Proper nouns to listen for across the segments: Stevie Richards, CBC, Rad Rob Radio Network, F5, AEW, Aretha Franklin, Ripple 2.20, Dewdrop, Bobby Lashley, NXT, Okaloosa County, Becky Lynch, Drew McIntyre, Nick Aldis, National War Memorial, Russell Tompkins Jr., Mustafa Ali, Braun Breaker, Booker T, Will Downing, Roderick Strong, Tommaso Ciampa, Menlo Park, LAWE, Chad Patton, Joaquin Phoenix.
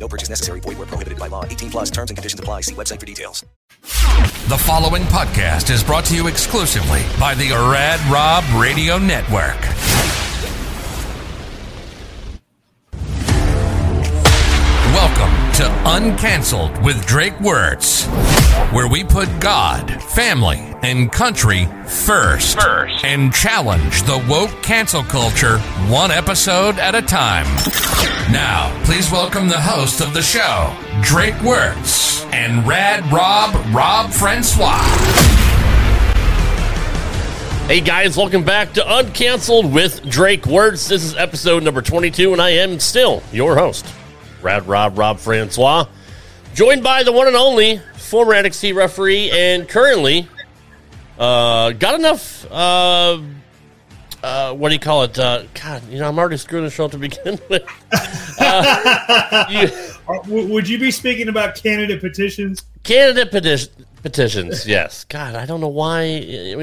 No purchase necessary. Void where prohibited by law. 18 plus terms and conditions apply. See website for details. The following podcast is brought to you exclusively by the Rad Rob Radio Network. Welcome to Uncanceled with Drake Wuertz, where we put God, family, and country first and challenge the woke cancel culture one episode at a time. Now, please welcome the host of the show, Drake Wuertz, and Rad Rob, Rob Francois. Hey guys, welcome back to Uncanceled with Drake Wuertz. This is episode number 22, and I am still your host, Rad Rob, Rob Francois, joined by the one and only former NXT referee and currently I'm already screwing the show to begin with. Would you be speaking about candidate petitions? Candidate petitions, yes. God, I don't know why, it's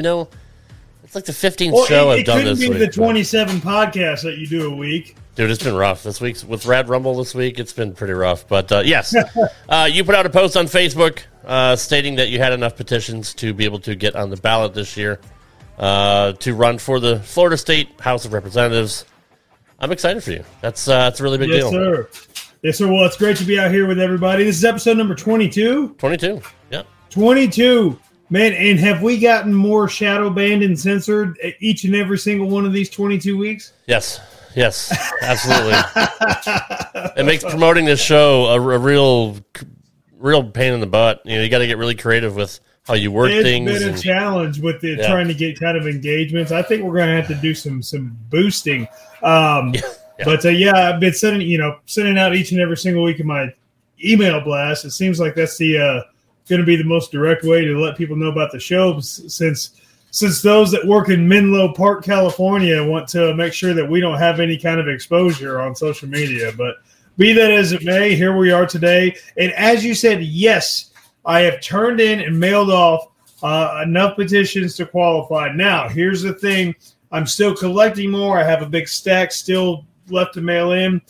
like the 15th show I've done this week. It couldn't be the 27 podcasts that you do a week. Dude, it's been rough this week. With Rad Rumble this week, it's been pretty rough. But, yes, you put out a post on Facebook stating that you had enough petitions to be able to get on the ballot this year to run for the Florida State House of Representatives. I'm excited for you. That's a really big deal. Yes, sir. Well, it's great to be out here with everybody. This is episode number 22. 22, yeah. 22. Man, and have we gotten more shadow banned and censored each and every single one of these 22 weeks? Yes, absolutely. It makes promoting this show a real pain in the butt. You got to get really creative with how you word things. It's been a challenge with trying to get kind of engagements. I think we're going to have to do some boosting. But I've been sending out each and every single week in my email blast. It seems like that's the going to be the most direct way to let people know about the show since those that work in Menlo Park, California, want to make sure that we don't have any kind of exposure on social media. But be that as it may, here we are today. And as you said, yes, I have turned in and mailed off enough petitions to qualify. Now, here's the thing. I'm still collecting more. I have a big stack still left to mail in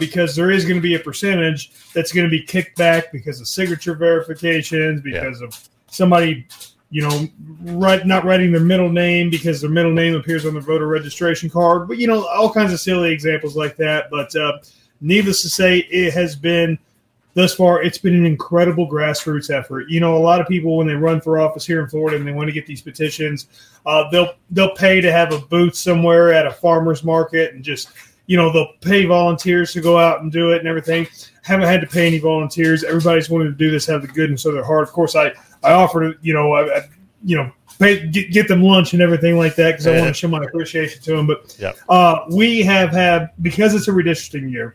because there is going to be a percentage that's going to be kicked back because of signature verifications, because of somebody – not writing their middle name because their middle name appears on the voter registration card. But, all kinds of silly examples like that. But needless to say, it has been, thus far, it's been an incredible grassroots effort. A lot of people, when they run for office here in Florida and they want to get these petitions, they'll pay to have a booth somewhere at a farmer's market and just, they'll pay volunteers to go out and do it and everything. Haven't had to pay any volunteers. Everybody's wanted to do this out of the goodness of their heart. Of course, I offer to, get them lunch and everything like that because I want to show my appreciation to them. But we have had, because it's a redistricting year,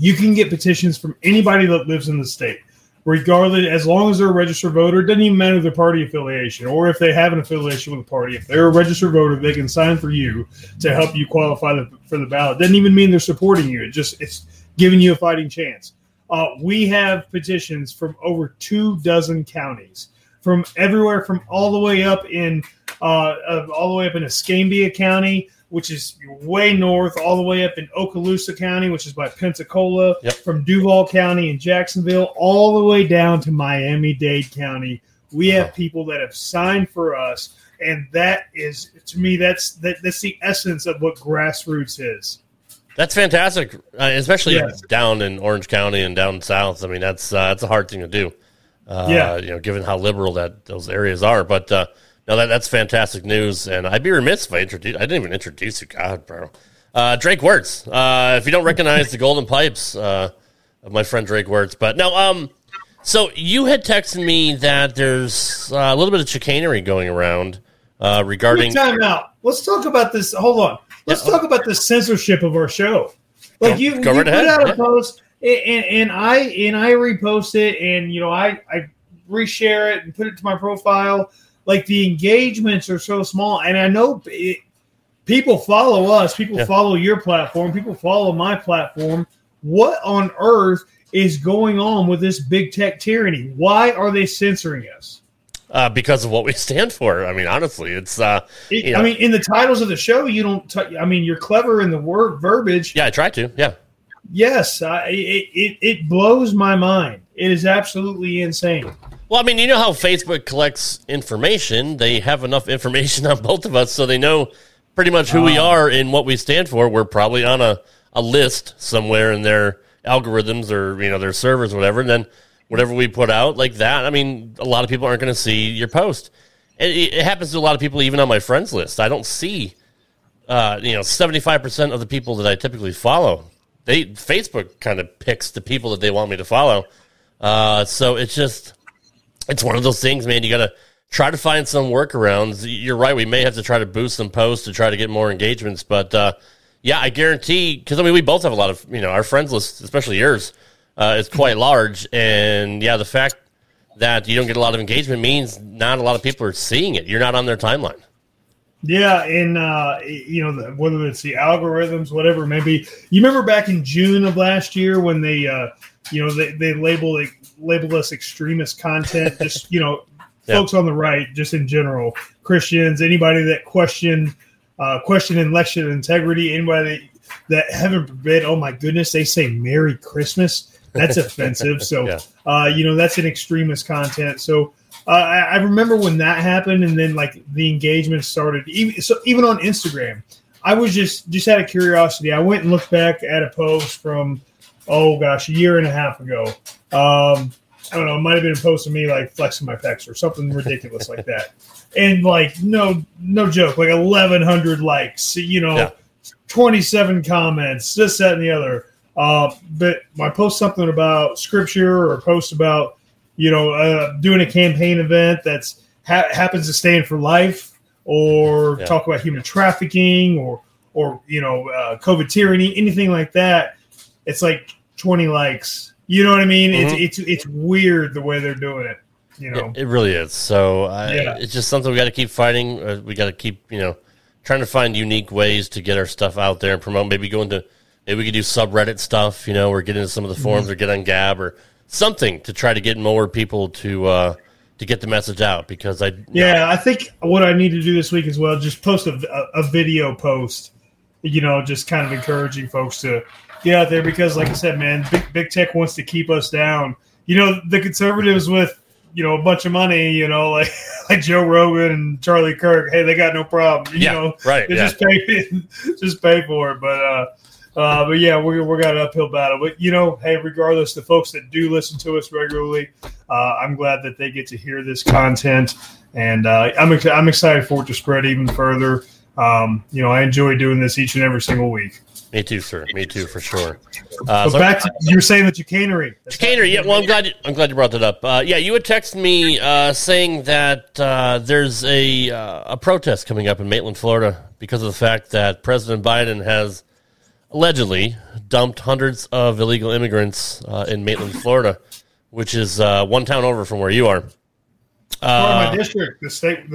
you can get petitions from anybody that lives in the state, regardless, as long as they're a registered voter. It doesn't even matter their party affiliation or if they have an affiliation with a party. If they're a registered voter, they can sign for you to help you qualify for the ballot. Doesn't even mean they're supporting you. It's giving you a fighting chance. We have petitions from over 24 counties, from everywhere, from all the way up in Escambia County, which is way north, all the way up in Okaloosa County, which is by Pensacola, from Duval County and Jacksonville, all the way down to Miami-Dade County. We have people that have signed for us, and that is, to me, that's the essence of what grassroots is. That's fantastic, especially down in Orange County and down south. I mean, that's a hard thing to do, given how liberal those areas are. But no, that's fantastic news, and I'd be remiss if I didn't even introduce you. God, bro. Drake Wuertz. If you don't recognize the golden pipes of my friend Drake Wuertz. But no, so you had texted me that there's a little bit of chicanery going around regarding... Time out. Let's talk about this. Hold on. Let's talk about the censorship of our show. Like you put out a post, and I repost it, and I reshare it and put it to my profile. Like, the engagements are so small. And I know people follow us. People follow your platform. People follow my platform. What on earth is going on with this big tech tyranny? Why are they censoring us? Because of what we stand for. I mean, honestly, it's... I mean, in the titles of the show, you don't... you're clever in the word verbiage. Yeah, I try to, yeah. Yes, it blows my mind. It is absolutely insane. Well, I mean, you know how Facebook collects information. They have enough information on both of us, so they know pretty much who we are and what we stand for. We're probably on a list somewhere in their algorithms or, their servers, whatever, and then... whatever we put out like that, I mean, a lot of people aren't going to see your post. It happens to a lot of people, even on my friends list. I don't see, 75% of the people that I typically follow. Facebook kind of picks the people that they want me to follow. So it's just, it's one of those things, man. You got to try to find some workarounds. You're right. We may have to try to boost some posts to try to get more engagements. But, I guarantee, because, we both have a lot of, our friends list, especially yours, it's quite large, and, the fact that you don't get a lot of engagement means not a lot of people are seeing it. You're not on their timeline. Yeah, and, whether it's the algorithms, whatever it may be. You remember back in June of last year when they labeled us extremist content, just, folks on the right, just in general, Christians, anybody that question election integrity, anybody that heaven forbid, oh my goodness, they say Merry Christmas. That's offensive. So, that's an extremist content. So I remember when that happened, and then like the engagement started. Even on Instagram, I was just out of curiosity. I went and looked back at a post from, a year and a half ago. I don't know. It might have been a post of me like flexing my pecs or something ridiculous like that. And like, no joke, like 1,100 likes, 27 comments, this, that, and the other. But I post something about scripture or post about, doing a campaign event that's happens to stand for life, or talk about human trafficking or COVID tyranny, anything like that. It's like 20 likes. You know what I mean? Mm-hmm. It's weird the way they're doing it. It really is. So it's just something we got to keep fighting. We got to keep trying to find unique ways to get our stuff out there and promote. Maybe we could do subreddit stuff, or get into some of the forums or get on Gab or something to try to get more people to get the message out. Because I think what I need to do this week as well, just post a video post, just kind of encouraging folks to get out there. Because like I said, man, big tech wants to keep us down. The conservatives with, a bunch of money, like Joe Rogan and Charlie Kirk, hey, they got no problem. Just pay for it. But yeah, we're got an uphill battle. But hey, regardless, the folks that do listen to us regularly, I'm glad that they get to hear this content, and I'm excited for it to spread even further. I enjoy doing this each and every single week. Me too, sir. Me too, for sure. So back to you're saying the chicanery. Chicanery. Yeah. Well, I'm glad you brought that up. You had texted me saying that there's a protest coming up in Maitland, Florida, because of the fact that President Biden has allegedly dumped hundreds of illegal immigrants in Maitland, Florida, which is one town over from where you are. Part of my district, the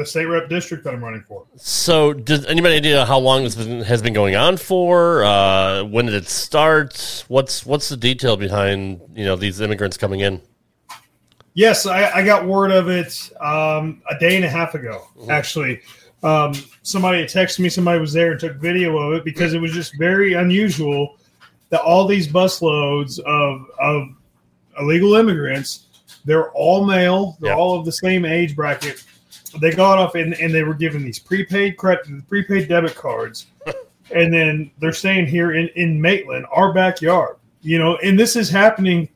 state rep district that I'm running for. So, does anybody idea how long this has been going on for? When did it start? What's the detail behind these immigrants coming in? Yes, I got word of it a day and a half ago, actually. Somebody had texted me, somebody was there and took video of it, because it was just very unusual that all these busloads of illegal immigrants, they're all male, they're all of the same age bracket. They got off and they were given these prepaid debit cards. And then they're staying here in Maitland, our backyard, and this is happening,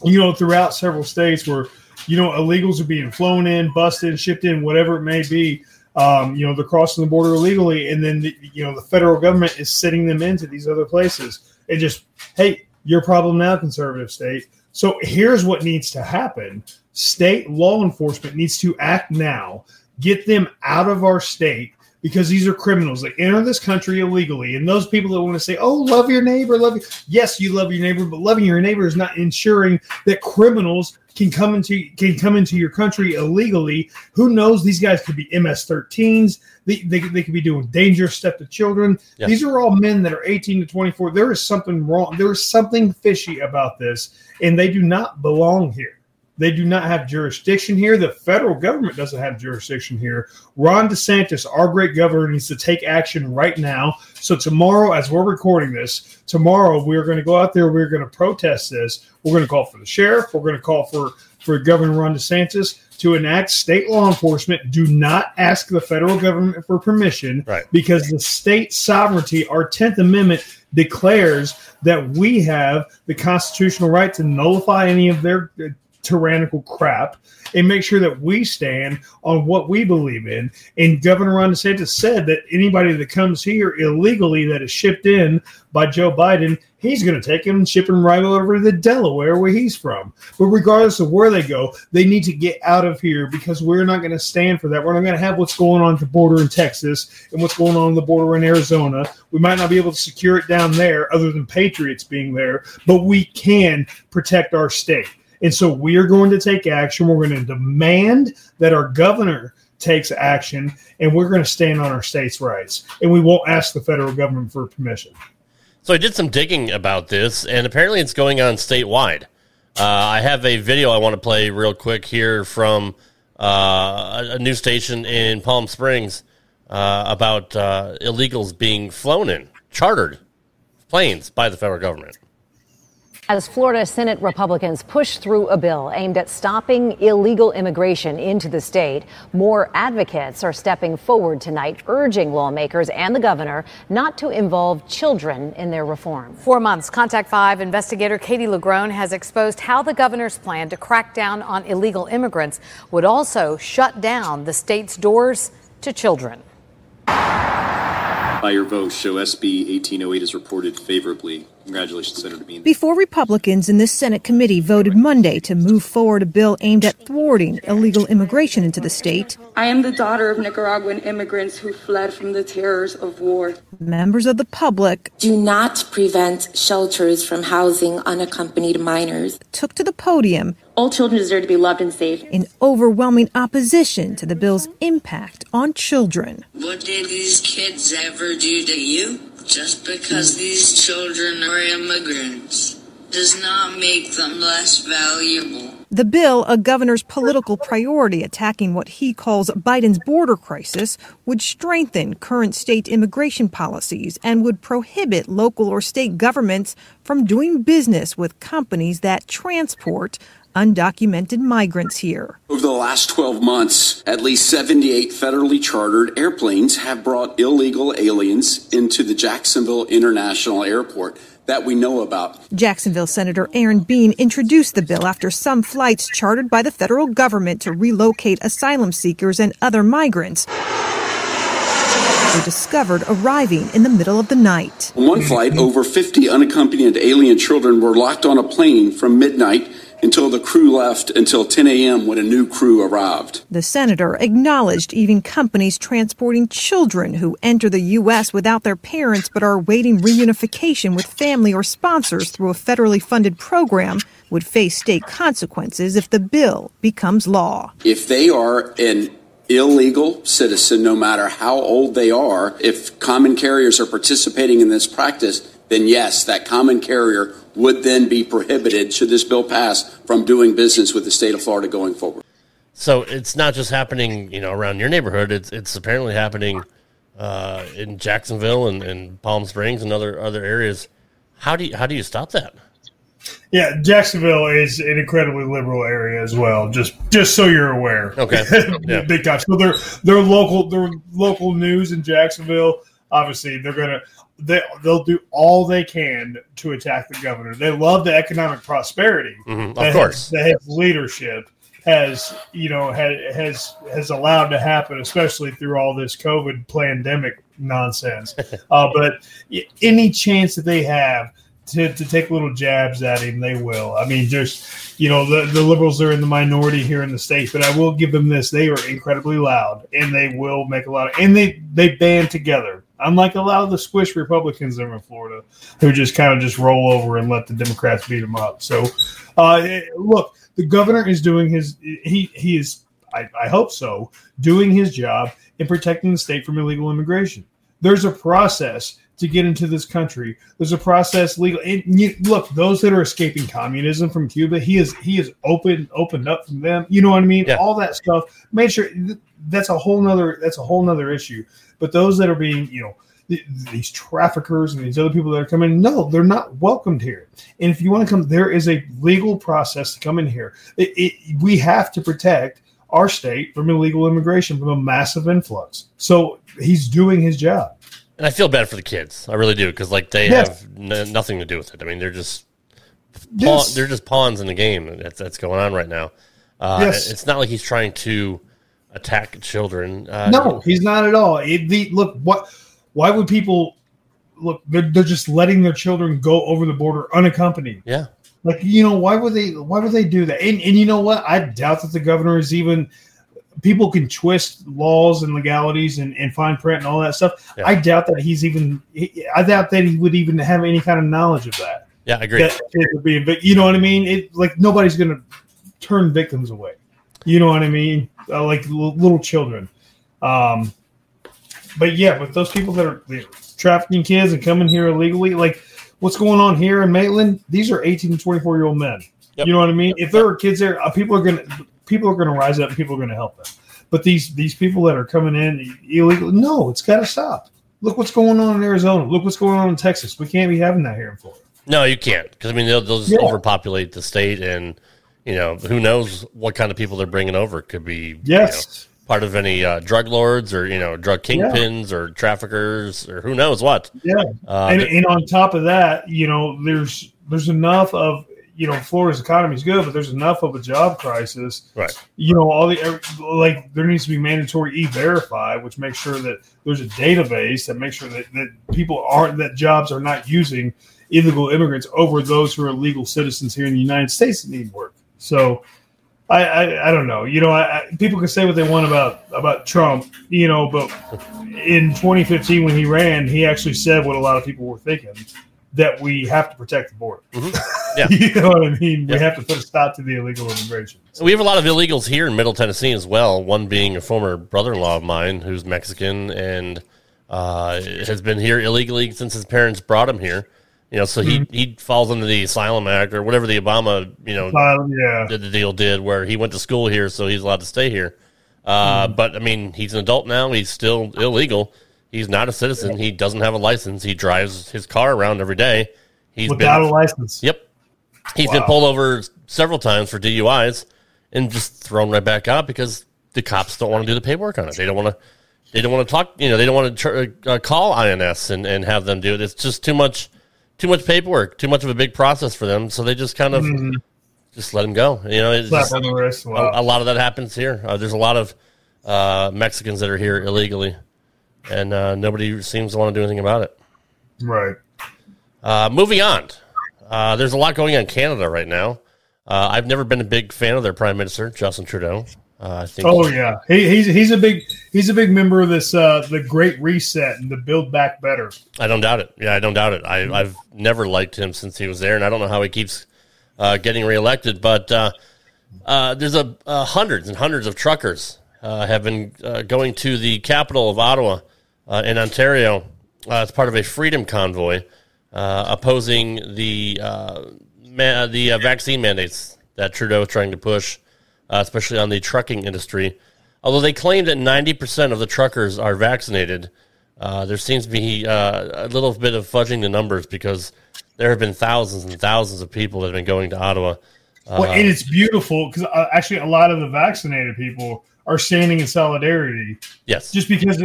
throughout several states where, illegals are being flown in, busted, shipped in, whatever it may be. They're crossing the border illegally, and then the federal government is sending them into these other places. And just, hey, your problem now, conservative state. So here's what needs to happen. State law enforcement needs to act now, get them out of our state. because these are criminals. They enter this country illegally. And those people that want to say, oh, love your neighbor, love you. Yes, you love your neighbor, but loving your neighbor is not ensuring that criminals can come into your country illegally. Who knows? These guys could be MS-13s. They could be doing dangerous stuff to children. Yes. These are all men that are 18 to 24. There is something wrong. There is something fishy about this, and they do not belong here. They do not have jurisdiction here. The federal government doesn't have jurisdiction here. Ron DeSantis, our great governor, needs to take action right now. So tomorrow, as we're recording this, tomorrow we're going to go out there. We're going to protest this. We're going to call for the sheriff. We're going to call for Governor Ron DeSantis to enact state law enforcement. Do not ask the federal government for permission, right? Because the state sovereignty, our 10th Amendment, declares that we have the constitutional right to nullify any of their tyrannical crap and make sure that we stand on what we believe in. And Governor Ron DeSantis said that anybody that comes here illegally that is shipped in by Joe Biden, he's going to take him and ship him right over to Delaware where he's from. But regardless of where they go, they need to get out of here because we're not going to stand for that. We're not going to have what's going on at the border in Texas and what's going on the border in Arizona. We might not be able to secure it down there other than patriots being there, but we can protect our state. And so we are going to take action. We're going to demand that our governor takes action, and we're going to stand on our state's rights. And we won't ask the federal government for permission. So I did some digging about this, and apparently it's going on statewide. I have a video I want to play real quick here from a news station in Palm Springs about illegals being flown in, chartered planes by the federal government. As Florida Senate Republicans push through a bill aimed at stopping illegal immigration into the state, more advocates are stepping forward tonight, urging lawmakers and the governor not to involve children in their reform. 4 months. Contact 5 investigator Katie Legrone has exposed how the governor's plan to crack down on illegal immigrants would also shut down the state's doors to children. By your vote, show SB 1808 is reported favorably. Congratulations, Senator Bean. Before Republicans in this Senate committee voted Monday to move forward a bill aimed at thwarting illegal immigration into the state. I am the daughter of Nicaraguan immigrants who fled from the terrors of war. Members of the public do not prevent shelters from housing unaccompanied minors. Took to the podium. All children deserve to be loved and safe. In overwhelming opposition to the bill's impact on children. What did these kids ever do to you? Just because these children are immigrants does not make them less valuable. The bill, a governor's political priority attacking what he calls Biden's border crisis, would strengthen current state immigration policies and would prohibit local or state governments from doing business with companies that transport undocumented migrants here. Over the last 12 months, at least 78 federally chartered airplanes have brought illegal aliens into the Jacksonville International Airport that we know about. Jacksonville Senator Aaron Bean introduced the bill after some flights chartered by the federal government to relocate asylum seekers and other migrants were discovered arriving in the middle of the night. On one flight, over 50 unaccompanied alien children were locked on a plane from midnight until the crew left until 10 a.m. when a new crew arrived. The senator acknowledged even companies transporting children who enter the U.S. without their parents but are awaiting reunification with family or sponsors through a federally funded program would face state consequences if the bill becomes law. If they are an illegal citizen, no matter how old they are, if common carriers are participating in this practice, then yes, that common carrier would then be prohibited, should this bill pass, from doing business with the state of Florida going forward. So it's not just happening, around your neighborhood. It's apparently happening in Jacksonville and Palm Springs and other areas. How do you stop that? Yeah, Jacksonville is an incredibly liberal area as well. Just so you're aware, okay, yeah. Big time. So their local news in Jacksonville. Obviously, they'll do all they can to attack the governor. They love the economic prosperity. Mm-hmm, of course, that his leadership has allowed to happen, especially through all this COVID pandemic nonsense. But any chance that they have to take little jabs at him, they will. I mean, just you know, the Liberals are in the minority here in the States, but I will give them this. They are incredibly loud, and they will make a lot of – and they band together, unlike a lot of the squish Republicans over in Florida who just kind of just roll over and let the Democrats beat them up. So, look, the governor is doing his – he is, I hope so, doing his job in protecting the state from illegal immigration. There's a process to get into this country. There's a process legal. And look, those that are escaping communism from Cuba, he is opened up from them. You know what I mean? Yeah. All that stuff. Made sure that's a whole nother issue. But those that are being, you know, these traffickers and these other people that are coming, no, they're not welcomed here. And if you want to come, there is a legal process to come in here. We have to protect our state from illegal immigration, from a massive influx. So he's doing his job. And I feel bad for the kids. I really do, because like they have nothing to do with it. I mean, they're just they're just pawns in the game that's going on right now. It's not like he's trying to attack children. No, he's not at all. Why would people look? They're just letting their children go over the border unaccompanied. Yeah, like, you know, why would they do that? And you know what? I doubt that the governor is even. People can twist laws and legalities and fine print and all that stuff. Yeah. I doubt that I doubt that he would even have any kind of knowledge of that. Yeah, I agree. But you know what I mean? Like nobody's going to turn victims away. You know what I mean? Like little children. But those people that are trafficking kids and coming here illegally, like what's going on here in Maitland, these are 18 to 24-year-old men. Yep. You know what I mean? Yep. If there are kids there, people are going to rise up and people are going to help them. But these people that are coming in illegally, no, it's got to stop. Look what's going on in Arizona. Look what's going on in Texas. We can't be having that here in Florida. No, you can't. Because, I mean, they'll just overpopulate the state, and, you know, who knows what kind of people they're bringing over. Could be you know, part of any drug lords or, you know, drug kingpins or traffickers or who knows what. Yeah. And on top of that, you know, there's enough of – you know, Florida's economy is good, but there's enough of a job crisis. Right. You know, there needs to be mandatory e-verify, which makes sure that there's a database that makes sure that people aren't, that jobs are not using illegal immigrants over those who are legal citizens here in the United States that need work. So I don't know. You know, people can say what they want about Trump, you know, but in 2015 when he ran, he actually said what a lot of people were thinking, that we have to protect the border. Mm-hmm. Yeah. You know what I mean? Yeah. We have to put a stop to the illegal immigration. So. We have a lot of illegals here in Middle Tennessee as well, one being a former brother-in-law of mine who's Mexican and has been here illegally since his parents brought him here. You know, so he falls under the Asylum Act or whatever the Obama, you know, did where he went to school here, so he's allowed to stay here. But, I mean, he's an adult now. He's still illegal. He's not a citizen. He doesn't have a license. He drives his car around every day. Without a license. Yep. He's been pulled over several times for DUIs and just thrown right back out because the cops don't want to do the paperwork on it. They don't want to talk. You know, they don't want to call INS and have them do it. It's just too much paperwork, too much of a big process for them. So they just kind of just let him go. You know, it's just, a lot of that happens here. There's a lot of Mexicans that are here illegally. And nobody seems to want to do anything about it. Right. Moving on. There's a lot going on in Canada right now. I've never been a big fan of their Prime Minister, Justin Trudeau. He's a big member of this the Great Reset and the Build Back Better. I don't doubt it. Yeah, I don't doubt it. I've never liked him since he was there, and I don't know how he keeps getting reelected. But there's hundreds and hundreds of truckers have been going to the capital of Ottawa. In Ontario, as part of a freedom convoy opposing the vaccine mandates that Trudeau is trying to push, especially on the trucking industry. Although they claim that 90% of the truckers are vaccinated, there seems to be a little bit of fudging the numbers because there have been thousands and thousands of people that have been going to Ottawa. Well, and it's beautiful because actually a lot of the vaccinated people are standing in solidarity. Yes. Just because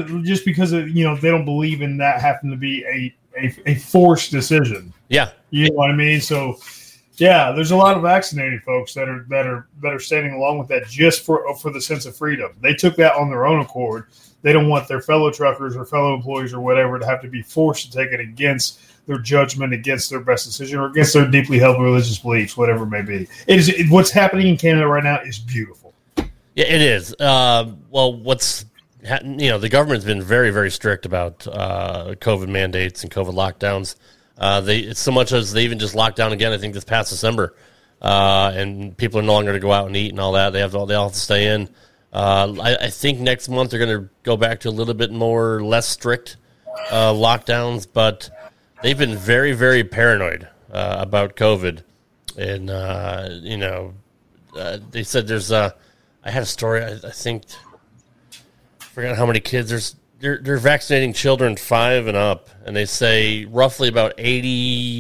you know, they don't believe in that happened to be a forced decision. Yeah. You know what I mean? So yeah, there's a lot of vaccinated folks that are standing along with that just for the sense of freedom. They took that on their own accord. They don't want their fellow truckers or fellow employees or whatever to have to be forced to take it against their judgment against their best decision or against their deeply held religious beliefs, whatever it may be. What's happening in Canada right now is beautiful. Yeah, it is. The government's been very, very strict about COVID mandates and COVID lockdowns. It's so much as they even just locked down again, I think, this past December. And people are no longer to go out and eat and all that. They all have to stay in. I think next month they're going to go back to a little bit more less strict lockdowns, but they've been very, very paranoid about COVID. And, they said there's I had a story, I think, I forgot how many kids. They're vaccinating children 5 and up, and they say roughly about 87%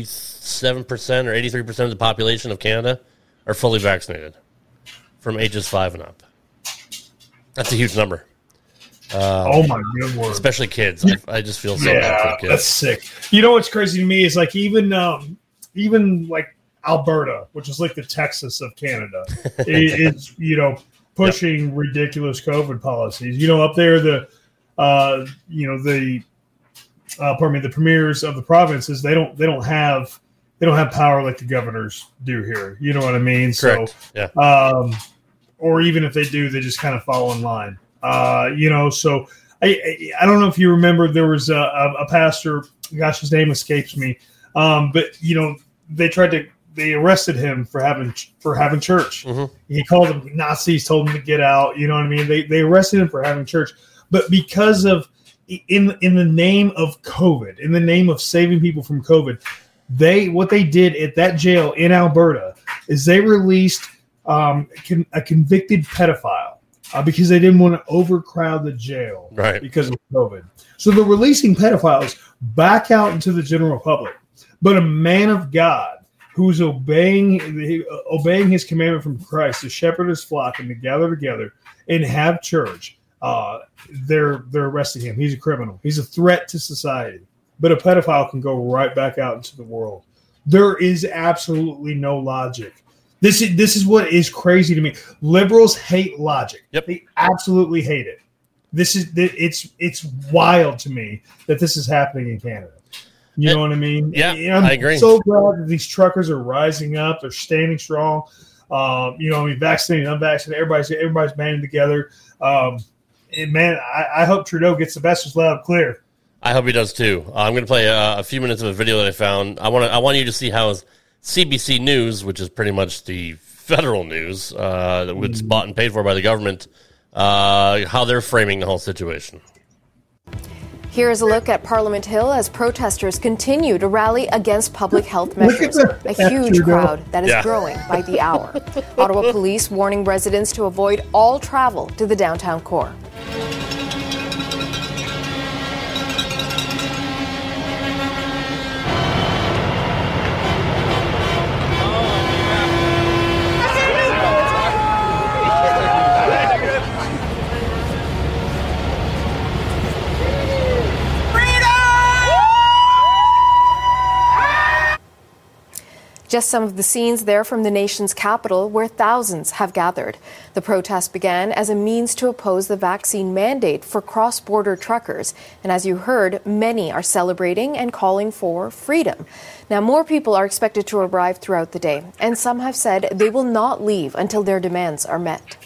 or 83% of the population of Canada are fully vaccinated from ages 5 and up. That's a huge number. Oh my good word! Especially kids. I just feel so bad for the kids. That's sick. You know what's crazy to me is like even Alberta, which is like the Texas of Canada, is pushing ridiculous COVID policies. You know, up there the premiers of the provinces they don't have power like the governors do here. You know what I mean? Correct. So yeah. Or even if they do, they just kind of fall in line. So I don't know if you remember, there was a pastor, gosh, his name escapes me. But they arrested him for having church. Mm-hmm. He called them Nazis, told them to get out. You know what I mean? They arrested him for having church, but because of in the name of COVID, in the name of saving people from COVID, what they did at that jail in Alberta is they released a convicted pedophile because they didn't want to overcrowd the jail because of COVID. So they're releasing pedophiles back out into the general public. But a man of God who's obeying his commandment from Christ to shepherd his flock and to gather together and have church, they're arresting him. He's a criminal. He's a threat to society. But a pedophile can go right back out into the world. There is absolutely no logic. This is what is crazy to me. Liberals hate logic. Yep. They absolutely hate it. It's wild to me that this is happening in Canada. You know what I mean? Yeah, I agree. So glad that these truckers are rising up. They're standing strong. Vaccinated, unvaccinated, everybody's banding together. I hope Trudeau gets the message loud and clear. I hope he does too. I'm going to play a few minutes of a video that I found. I want you to see how his CBC News, which is pretty much the federal news that was bought and paid for by the government, how they're framing the whole situation. Here's a look at Parliament Hill as protesters continue to rally against public health measures. A huge crowd that is growing by the hour. Ottawa police warning residents to avoid all travel to the downtown core. Just some of the scenes there from the nation's capital where thousands have gathered. The protest began as a means to oppose the vaccine mandate for cross-border truckers. And as you heard, many are celebrating and calling for freedom. Now, more people are expected to arrive throughout the day, and some have said they will not leave until their demands are met.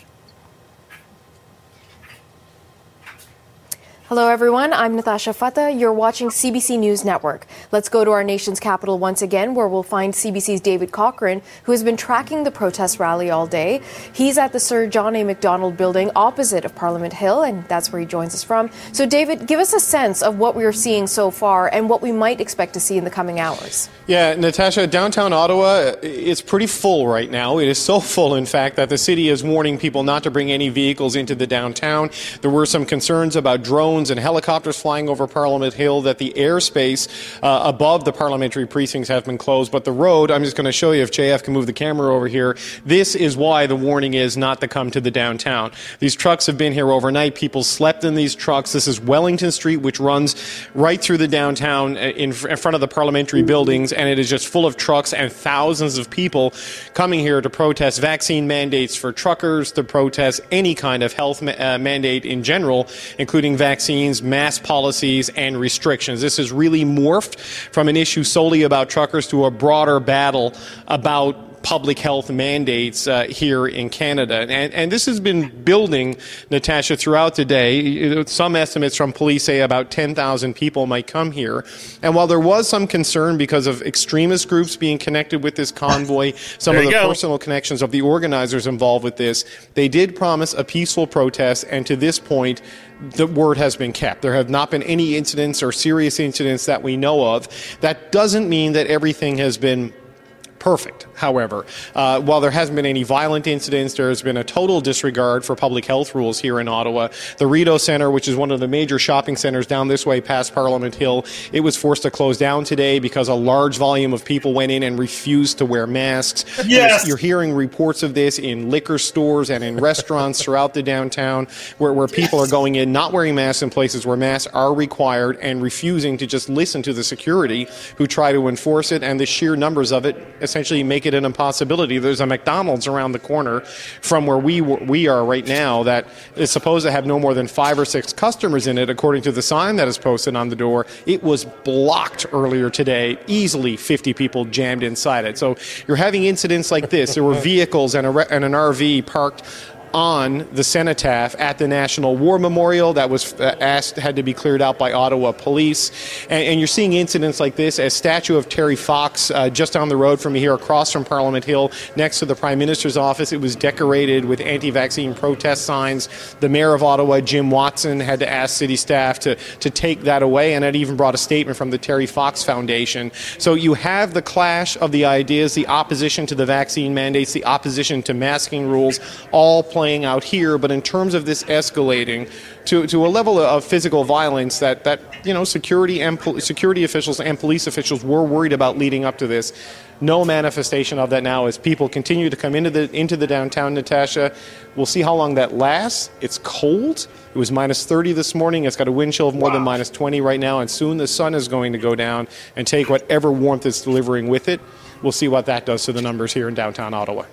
Hello, everyone. I'm Natasha Fatah. You're watching CBC News Network. Let's go to our nation's capital once again, where we'll find CBC's David Cochrane, who has been tracking the protest rally all day. He's at the Sir John A. Macdonald building opposite of Parliament Hill, and that's where he joins us from. So, David, give us a sense of what we are seeing so far and what we might expect to see in the coming hours. Yeah, Natasha, downtown Ottawa is pretty full right now. It is so full, in fact, that the city is warning people not to bring any vehicles into the downtown. There were some concerns about drones and helicopters flying over Parliament Hill, that the airspace above the parliamentary precincts have been closed. But the road, I'm just going to show you if JF can move the camera over here. This is why the warning is not to come to the downtown. These trucks have been here overnight. People slept in these trucks. This is Wellington Street, which runs right through the downtown in front of the parliamentary buildings. And it is just full of trucks and thousands of people coming here to protest vaccine mandates for truckers, to protest any kind of health mandate in general, including vaccines vaccines, mask policies, and restrictions. This has really morphed from an issue solely about truckers to a broader battle about public health mandates here in Canada. And this has been building, Natasha, throughout the day. Some estimates from police say about 10,000 people might come here. And while there was some concern because of extremist groups being connected with this convoy, some of the personal connections of the organizers involved with this, they did promise a peaceful protest. And to this point, the word has been kept. There have not been any incidents or serious incidents that we know of. That doesn't mean that everything has been perfect. However, while there hasn't been any violent incidents, there has been a total disregard for public health rules here in Ottawa. The Rideau Centre, which is one of the major shopping centres down this way past Parliament Hill, it was forced to close down today because a large volume of people went in and refused to wear masks. Yes. You're hearing reports of this in liquor stores and in restaurants throughout the downtown where people are going in, not wearing masks in places where masks are required and refusing to just listen to the security who try to enforce it, and the sheer numbers of it essentially make it an impossibility. There's a McDonald's around the corner from where we are right now that is supposed to have no more than 5 or 6 customers in it, according to the sign that is posted on the door. It was blocked earlier today. Easily 50 people jammed inside it. So you're having incidents like this. There were vehicles and an RV parked on the cenotaph at the National War Memorial that was had to be cleared out by Ottawa police. And you're seeing incidents like this. A statue of Terry Fox just down the road from here, across from Parliament Hill, next to the Prime Minister's office. It was decorated with anti-vaccine protest signs. The mayor of Ottawa, Jim Watson, had to ask city staff to take that away, and it even brought a statement from the Terry Fox Foundation. So you have the clash of the ideas, the opposition to the vaccine mandates, the opposition to masking rules, all playing out here, but in terms of this escalating to a level of physical violence that security officials and police officials were worried about leading up to this. No manifestation of that now as people continue to come into the downtown, Natasha. We'll see how long that lasts. It's cold. It was minus 30 this morning. It's got a wind chill of more than minus 20 right now, and soon the sun is going to go down and take whatever warmth it's delivering with it. We'll see what that does to the numbers here in downtown Ottawa.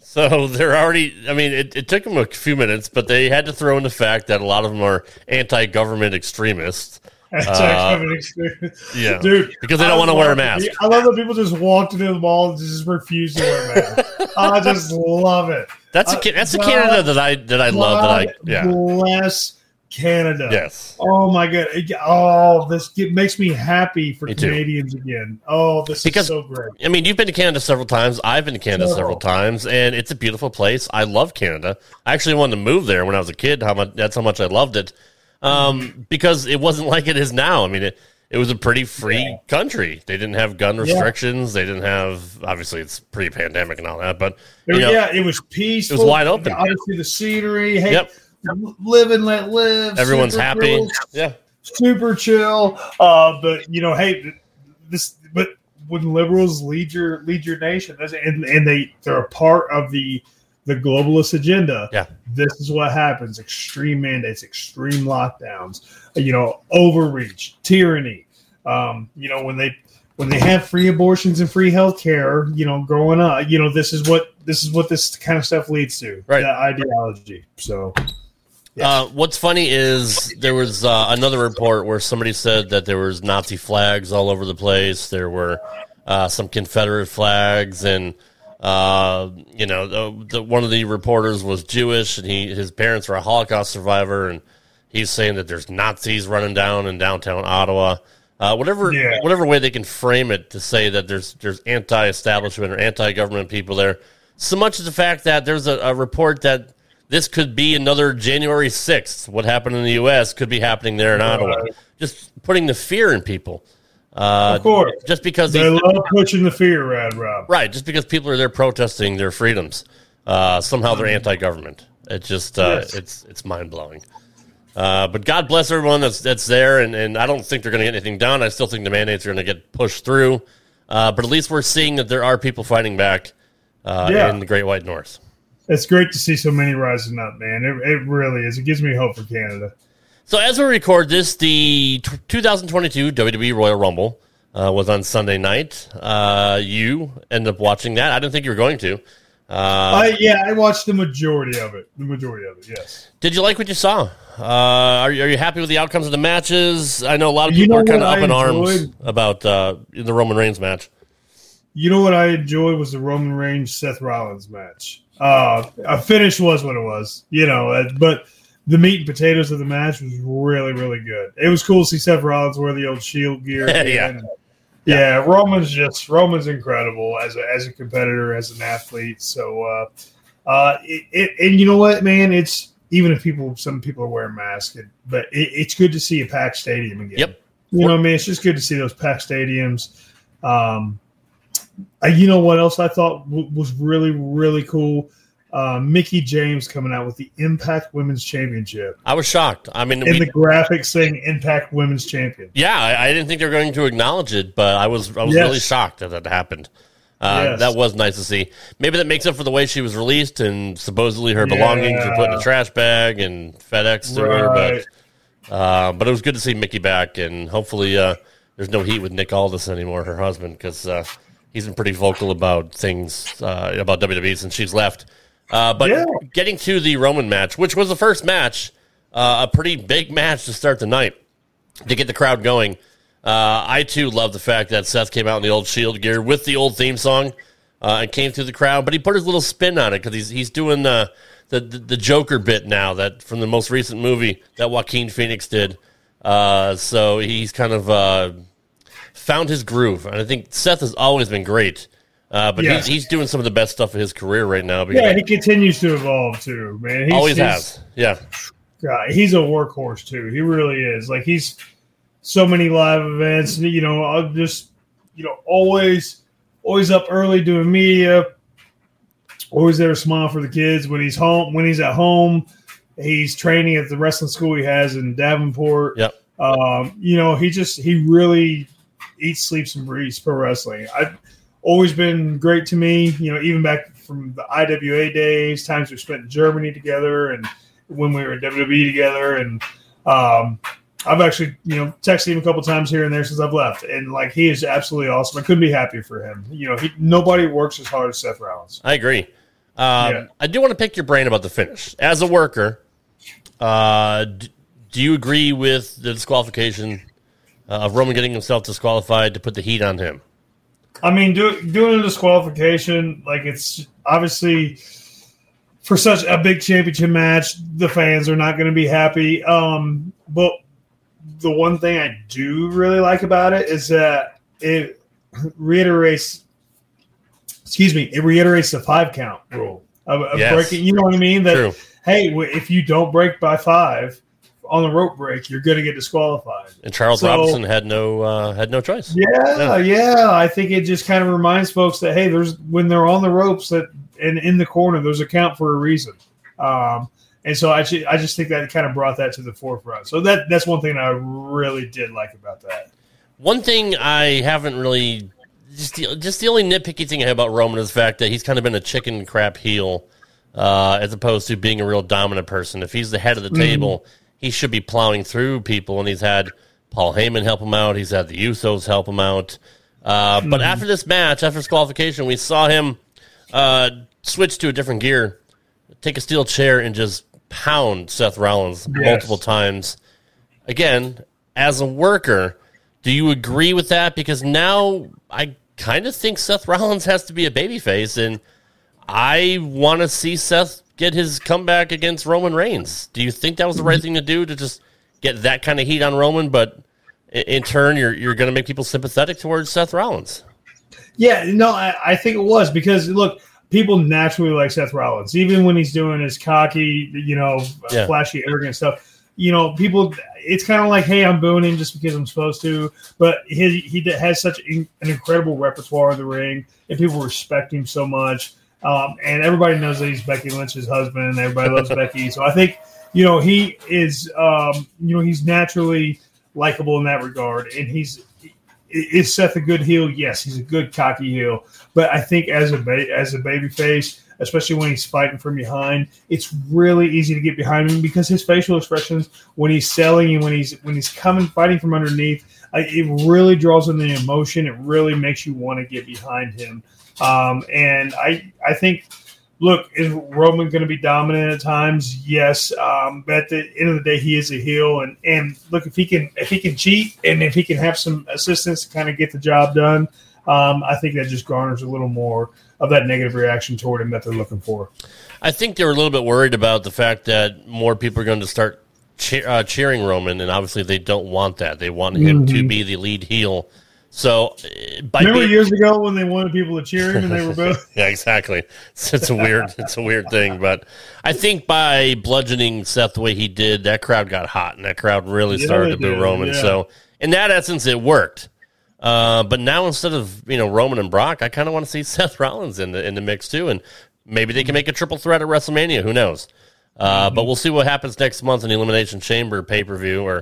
So they're already, it took them a few minutes, but they had to throw in the fact that a lot of them are anti-government extremists. Anti-government extremists. Yeah. Dude, because they don't want to wear a mask. I love that people just walked into the mall and just refused to wear a mask. I just love it. That's a Canada that I love. Bless Canada. Yes. Oh, my God. This makes me happy for Canadians again. Oh, this is so great. I mean, you've been to Canada several times. I've been to Canada several times, and it's a beautiful place. I love Canada. I actually wanted to move there when I was a kid. That's how much I loved it, because it wasn't like it is now. I mean, it was a pretty free country. They didn't have gun restrictions. They didn't have, obviously, it's pre-pandemic and all that, but it was peaceful. It was wide open. Obviously, the scenery. Hey, yep. Live and let live. Everyone's happy. Cool. Yeah. Super chill. But but when liberals lead your nation, and they're a part of the globalist agenda. Yeah. This is what happens. Extreme mandates, extreme lockdowns, overreach, tyranny. When they have free abortions and free healthcare, growing up, this is what this kind of stuff leads to. Right. That ideology. So what's funny is there was another report where somebody said that there was Nazi flags all over the place. There were some Confederate flags, and one of the reporters was Jewish, and his parents were a Holocaust survivor, and he's saying that there's Nazis running down in downtown Ottawa. Whatever way they can frame it to say that there's anti-establishment or anti-government people there, so much as the fact that there's a report that this could be another January 6th. What happened in the U.S. could be happening there in Ottawa. Just putting the fear in people. Of course. Just because they love pushing the fear, Rad Rob. Right. Just because people are there protesting their freedoms. Somehow they're anti-government. It's just, it's mind-blowing. But God bless everyone that's there. And I don't think they're going to get anything done. I still think the mandates are going to get pushed through. But at least we're seeing that there are people fighting back in the Great White North. It's great to see so many rising up, man. It really is. It gives me hope for Canada. So as we record this, the 2022 WWE Royal Rumble was on Sunday night. You ended up watching that. I didn't think you were going to. I watched the majority of it. Yes. Did you like what you saw? Are you happy with the outcomes of the matches? I know a lot of people are kind of up in arms about the Roman Reigns match. You know what I enjoyed was the Roman Reigns Seth Rollins match. A finish was what it was, but the meat and potatoes of the match was really, really good. It was cool to see Seth Rollins wear the old Shield gear. Yeah, Roman's incredible as a competitor, as an athlete. So, and you know what, man? It's even if some people are wearing masks, but it's good to see a packed stadium again. Yep. You know what I mean? It's just good to see those packed stadiums. You know what else I thought was really, really cool? Mickie James coming out with the Impact Women's Championship. I was shocked. I mean, the graphics saying Impact Women's Champion. Yeah, I didn't think they were going to acknowledge it, but I was really shocked that that happened. Yes. That was nice to see. Maybe that makes up for the way she was released and supposedly her belongings were put in a trash bag and FedEx to her. But it was good to see Mickie back, and hopefully there's no heat with Nick Aldis anymore, her husband, because he's been pretty vocal about things about WWE since she's left. But getting to the Roman match, which was the first match, a pretty big match to start the night to get the crowd going. I, too, love the fact that Seth came out in the old Shield gear with the old theme song and came through the crowd. But he put his little spin on it because he's doing the Joker bit now that from the most recent movie that Joaquin Phoenix did. So he's kind of found his groove. And I think Seth has always been great. But he's doing some of the best stuff of his career right now. Yeah, he continues to evolve, too, man. He always has. Yeah. God, he's a workhorse, too. He really is. Like, he's so many live events, always up early doing media, always there to smile for the kids when he's home. When he's at home, he's training at the wrestling school he has in Davenport. Yep. He really eats, sleeps, and breathes pro wrestling. Always been great to me, even back from the IWA days, times we spent in Germany together and when we were in WWE together. And I've actually, texted him a couple times here and there since I've left. And, he is absolutely awesome. I couldn't be happier for him. Nobody works as hard as Seth Rollins. I agree. I do want to pick your brain about the finish. As a worker, do you agree with the disqualification of Roman getting himself disqualified to put the heat on him? I mean, doing a disqualification, it's obviously for such a big championship match, the fans are not going to be happy. But the one thing I do really like about it is that it reiterates, the 5 count rule of breaking. You know what I mean? That True. Hey, if you don't break by 5 on the rope break, you're going to get disqualified. And Robinson had no choice. Yeah. I think it just kind of reminds folks that, hey, when they're on the ropes and in the corner, there's a count for a reason. And so I just think that kind of brought that to the forefront. So that's one thing I really did like about that. One thing I haven't really just the only nitpicky thing I have about Roman is the fact that he's kind of been a chicken crap heel as opposed to being a real dominant person. If he's the head of the table, he should be plowing through people, and he's had Paul Heyman help him out. He's had the Usos help him out. But after this match, after his qualification, we saw him switch to a different gear, take a steel chair, and just pound Seth Rollins multiple times. Again, as a worker, do you agree with that? Because now I kind of think Seth Rollins has to be a babyface, and I want to see Seth get his comeback against Roman Reigns. Do you think that was the right thing to do, to just get that kind of heat on Roman, but in turn you're going to make people sympathetic towards Seth Rollins? Yeah, no, I think it was because, look, people naturally like Seth Rollins. Even when he's doing his cocky, flashy, arrogant stuff, people, it's kind of like, hey, I'm booing him just because I'm supposed to. But he has such an incredible repertoire in the ring, and people respect him so much. And everybody knows that he's Becky Lynch's husband, and everybody loves Becky. So I think, he is, he's naturally likable in that regard. And is Seth a good heel? Yes, he's a good cocky heel. But I think as a babyface, especially when he's fighting from behind, it's really easy to get behind him because his facial expressions when he's selling and when he's coming fighting from underneath, it really draws in the emotion. It really makes you want to get behind him. And I think Look, is Roman going to be dominant at times? Yes, but at the end of the day, he is a heel. And look, if he can cheat and if he can have some assistance to kind of get the job done, I think that just garners a little more of that negative reaction toward him that they're looking for. I think they're a little bit worried about the fact that more people are going to start cheering Roman, and obviously they don't want that. They want him to be the lead heel. So, years ago when they wanted people to cheer him and they were both? Yeah, exactly. It's a weird thing, but I think by bludgeoning Seth the way he did, that crowd got hot and that crowd really started to boo Roman. Yeah. So, in that essence, it worked. But now instead of Roman and Brock, I kind of want to see Seth Rollins in the mix too, and maybe they can make a triple threat at WrestleMania. Who knows? But we'll see what happens next month in the Elimination Chamber pay-per-view,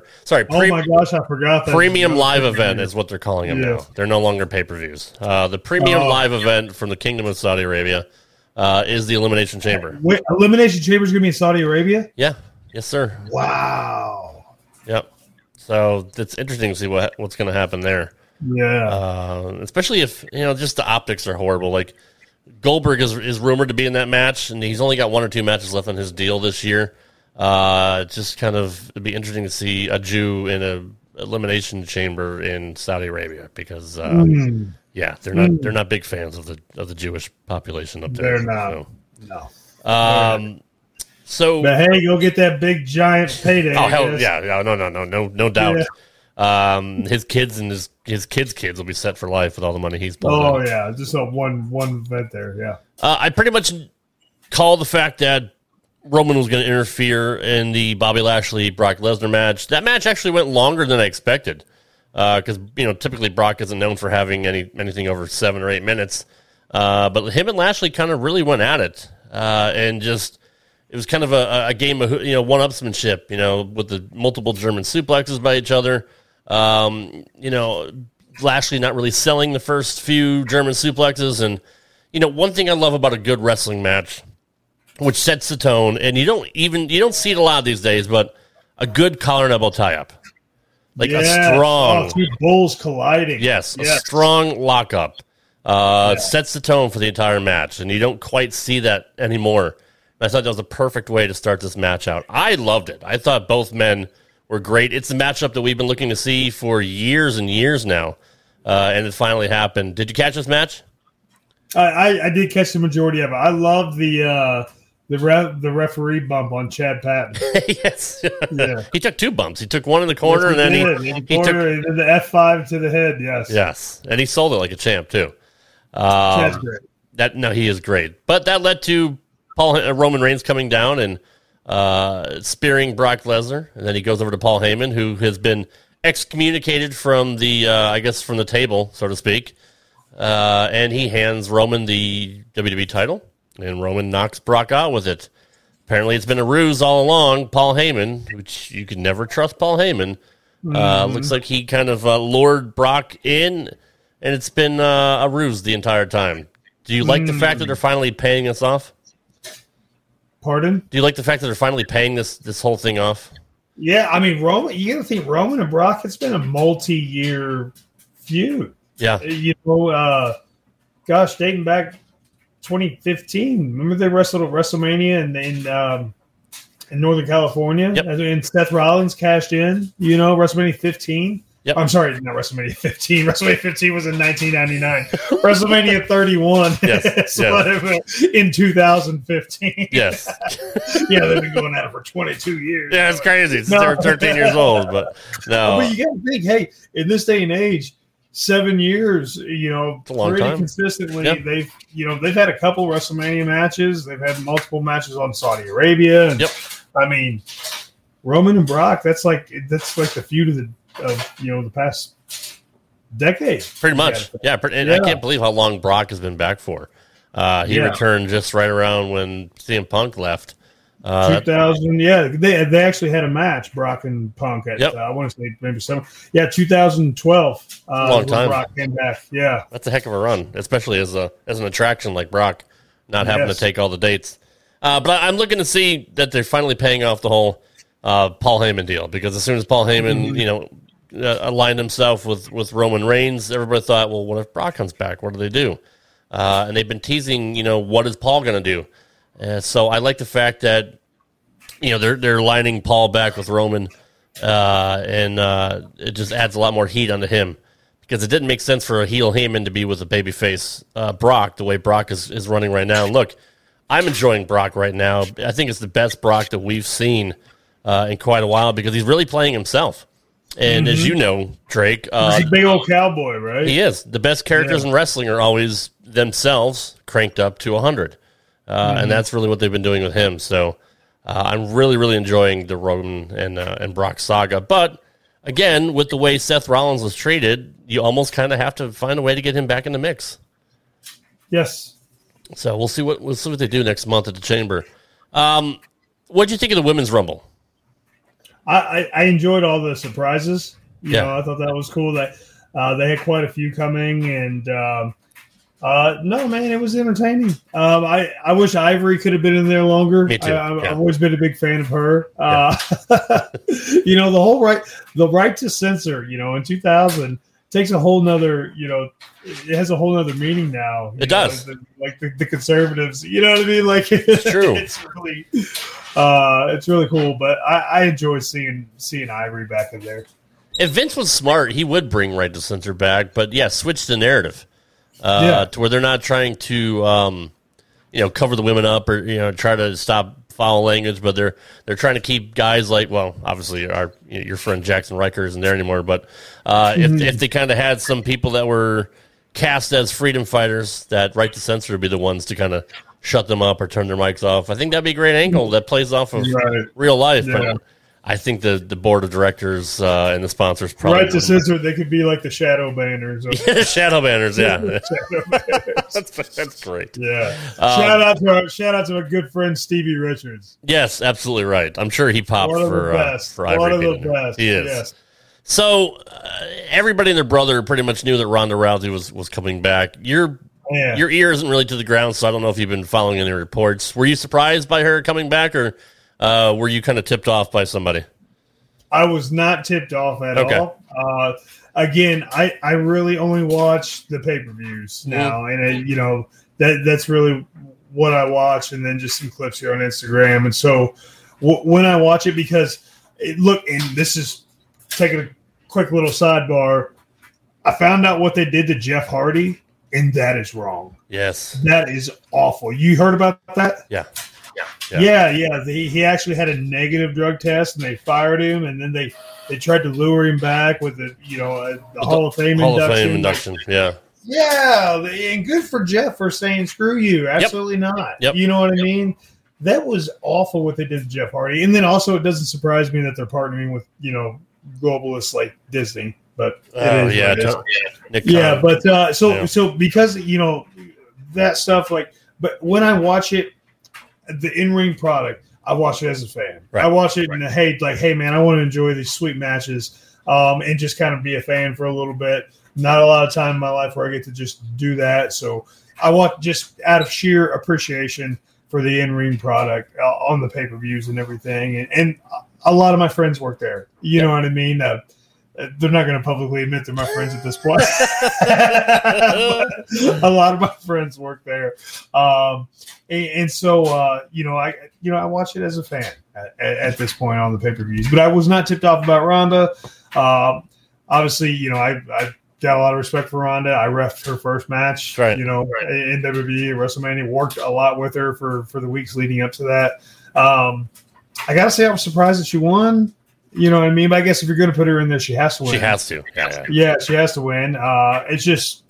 Premium live event is what they're calling them now. They're no longer pay-per-views. The premium live event from the Kingdom of Saudi Arabia is the Elimination Chamber. Wait, Elimination Chamber is going to be in Saudi Arabia? Yeah. Yes, sir. Wow. Yep. So it's interesting to see what's going to happen there. Yeah. Especially if, just the optics are horrible. Like, Goldberg is rumored to be in that match, and he's only got one or two matches left on his deal this year. Just kind of, it'd be interesting to see a Jew in an elimination chamber in Saudi Arabia because, they're not big fans of the Jewish population up there. They're not. So. No. But hey, go get that big giant payday. Oh hell yeah! No doubt. Yeah. His kids and his kids' kids will be set for life with all the money he's pulling out. Oh yeah, just a one event there. Yeah, I pretty much called the fact that Roman was going to interfere in the Bobby Lashley Brock Lesnar match. That match actually went longer than I expected because typically Brock isn't known for having anything over 7 or 8 minutes. But him and Lashley kind of really went at it and just. It was kind of a game of one-upsmanship, with the multiple German suplexes by each other. Lashley not really selling the first few German suplexes, and one thing I love about a good wrestling match, which sets the tone, and you don't see it a lot these days, but a good collar and elbow tie-up, a strong two bulls colliding, a strong lockup, sets the tone for the entire match, and you don't quite see that anymore. I thought that was the perfect way to start this match out. I loved it. I thought both men were great. It's a matchup that we've been looking to see for years and years now, and it finally happened. Did you catch this match? I did catch the majority of it. I loved the referee bump on Chad Patton. Yes. Yeah. He took two bumps. He took one in the corner, he did the F5 to the head, yes. Yes, and he sold it like a champ, too. Chad's great. He is great. But that led to Roman Reigns coming down and spearing Brock Lesnar, and then he goes over to Paul Heyman, who has been excommunicated from the, from the table, so to speak, and he hands Roman the WWE title, and Roman knocks Brock out with it. Apparently, it's been a ruse all along. Paul Heyman, which you can never trust Paul Heyman, looks like he kind of lured Brock in, and it's been a ruse the entire time. Do you like the fact that they're finally paying us off? Pardon? Do you like the fact that they're finally paying this whole thing off? Yeah, I mean, Roman. You got to think Roman and Brock. It's been a multi-year feud. Yeah, dating back 2015. Remember they wrestled at WrestleMania in Northern California, and Seth Rollins cashed in. WrestleMania 15. Yep. I'm sorry, not WrestleMania 15. WrestleMania 15 was in 1999. WrestleMania 31 in 2015. Yes. They've been going at it for 22 years. Yeah, it's crazy. They were 13 years old, but no. But you got to think, hey, in this day and age, 7 years, it's a long pretty time. Consistently, they've had a couple WrestleMania matches. They've had multiple matches on Saudi Arabia. And, I mean, Roman and Brock, that's like the feud of the past decade. Pretty much. Yeah. And I can't believe how long Brock has been back for. He returned just right around when CM Punk left. 2000. Yeah. They actually had a match, Brock and Punk. At, I want to say maybe 2012. Long time. Brock came back. Yeah. That's a heck of a run, especially as an attraction like Brock, not having to take all the dates. But I'm looking to see that they're finally paying off the whole Paul Heyman deal, because as soon as Paul Heyman, aligned himself with Roman Reigns, everybody thought, well, what if Brock comes back? What do they do? And they've been teasing, what is Paul going to do? And so I like the fact that, you know, they're lining Paul back with Roman, and it just adds a lot more heat onto him, because it didn't make sense for a heel Heyman to be with a babyface Brock the way Brock is running right now. And look, I'm enjoying Brock right now. I think it's the best Brock that we've seen in quite a while, because he's really playing himself. And as you know, Drake... he's a big old cowboy, right? He is. The best characters in wrestling are always themselves cranked up to 100. And that's really what they've been doing with him. So I'm really, really enjoying the Roman and Brock saga. But again, with the way Seth Rollins was treated, you almost kind of have to find a way to get him back in the mix. Yes. So we'll see what they do next month at the Chamber. What did you think of the Women's Rumble? I enjoyed all the surprises. You know, I thought that was cool that they had quite a few coming, and no, man, it was entertaining. I wish Ivory could have been in there longer. Me too. I've always been a big fan of her. You know, the right to censor, you know, in 2000 takes a whole nother, you know, it has a whole nother meaning now. It does. Like the conservatives, you know what I mean? Like, it's true. It's really cool, but I enjoy seeing Ivory back in there. If Vince was smart, he would bring right to censor back, but switch the narrative. To where they're not trying to, cover the women up or, you know, try to stop foul language, but they're trying to keep guys like, well, obviously your friend Jackson Riker isn't there anymore, but if they kind of had some people that were cast as freedom fighters, that right to censor would be the ones to kind of shut them up or turn their mics off. I think that'd be a great angle that plays off of real life, but I think the board of directors and the sponsors probably... Right to censor, they could be like the shadow banners. Shadow banners, yeah. Shadow banners. That's great. Yeah. Shout out to our good friend Stevie Richards. Yes, absolutely right. I'm sure he popped for Ivory. One of the best. He is. Yes. So everybody and their brother pretty much knew that Ronda Rousey was coming back. Your ear isn't really to the ground, so I don't know if you've been following any reports. Were you surprised by her coming back, or... were you kind of tipped off by somebody? I was not tipped off at all. Again, I really only watch the pay-per-views now, and that's really what I watch, and then just some clips here on Instagram. And so when I watch it, and this is taking a quick little sidebar, I found out what they did to Jeff Hardy, and that is wrong. Yes. That is awful. You heard about that? Yeah. Yeah. He actually had a negative drug test, and they fired him, and then they tried to lure him back with the Hall of Fame induction. Yeah, and good for Jeff for saying screw you. Absolutely not. Yep. You know what I mean? That was awful what they did to Jeff Hardy. And then also, it doesn't surprise me that they're partnering with globalists like Disney. But because that stuff but when I watch it. The in-ring product, I watch it as a fan. Right. I watch it and hey, man, I want to enjoy these sweet matches and just kind of be a fan for a little bit. Not a lot of time in my life where I get to just do that. So I watch just out of sheer appreciation for the in-ring product on the pay-per-views and everything. And a lot of my friends work there. You know what I mean? They're not going to publicly admit they're my friends at this point. A lot of my friends work there, I watch it as a fan at this point on the pay-per-views. But I was not tipped off about Ronda. Obviously, I got a lot of respect for Ronda. I refed her first match, in WWE WrestleMania. Worked a lot with her for the weeks leading up to that. I gotta say, I was surprised that she won. You know what I mean? But I guess if you're going to put her in there, she has to win. She has to. Yeah, she has to win. It's just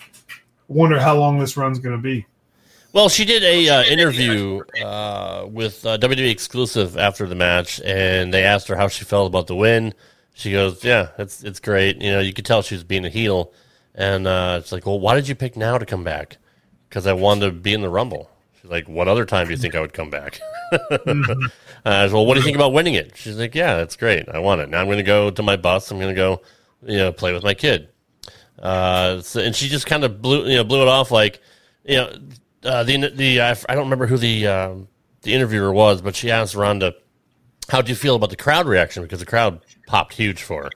wonder how long this run's going to be. Well, she did a interview with WWE Exclusive after the match, and they asked her how she felt about the win. She goes, yeah, it's great. You know, you could tell she was being a heel. And it's like, well, why did you pick now to come back? Because I wanted to be in the Rumble. She's like, what other time do you think I would come back? Well, what do you think about winning it? She's like, yeah, that's great. I want it. Now I'm going to go to my bus. I'm going to go, play with my kid. And she just kind of blew it off. I don't remember who the interviewer was, but she asked Ronda, how do you feel about the crowd reaction? Because the crowd popped huge for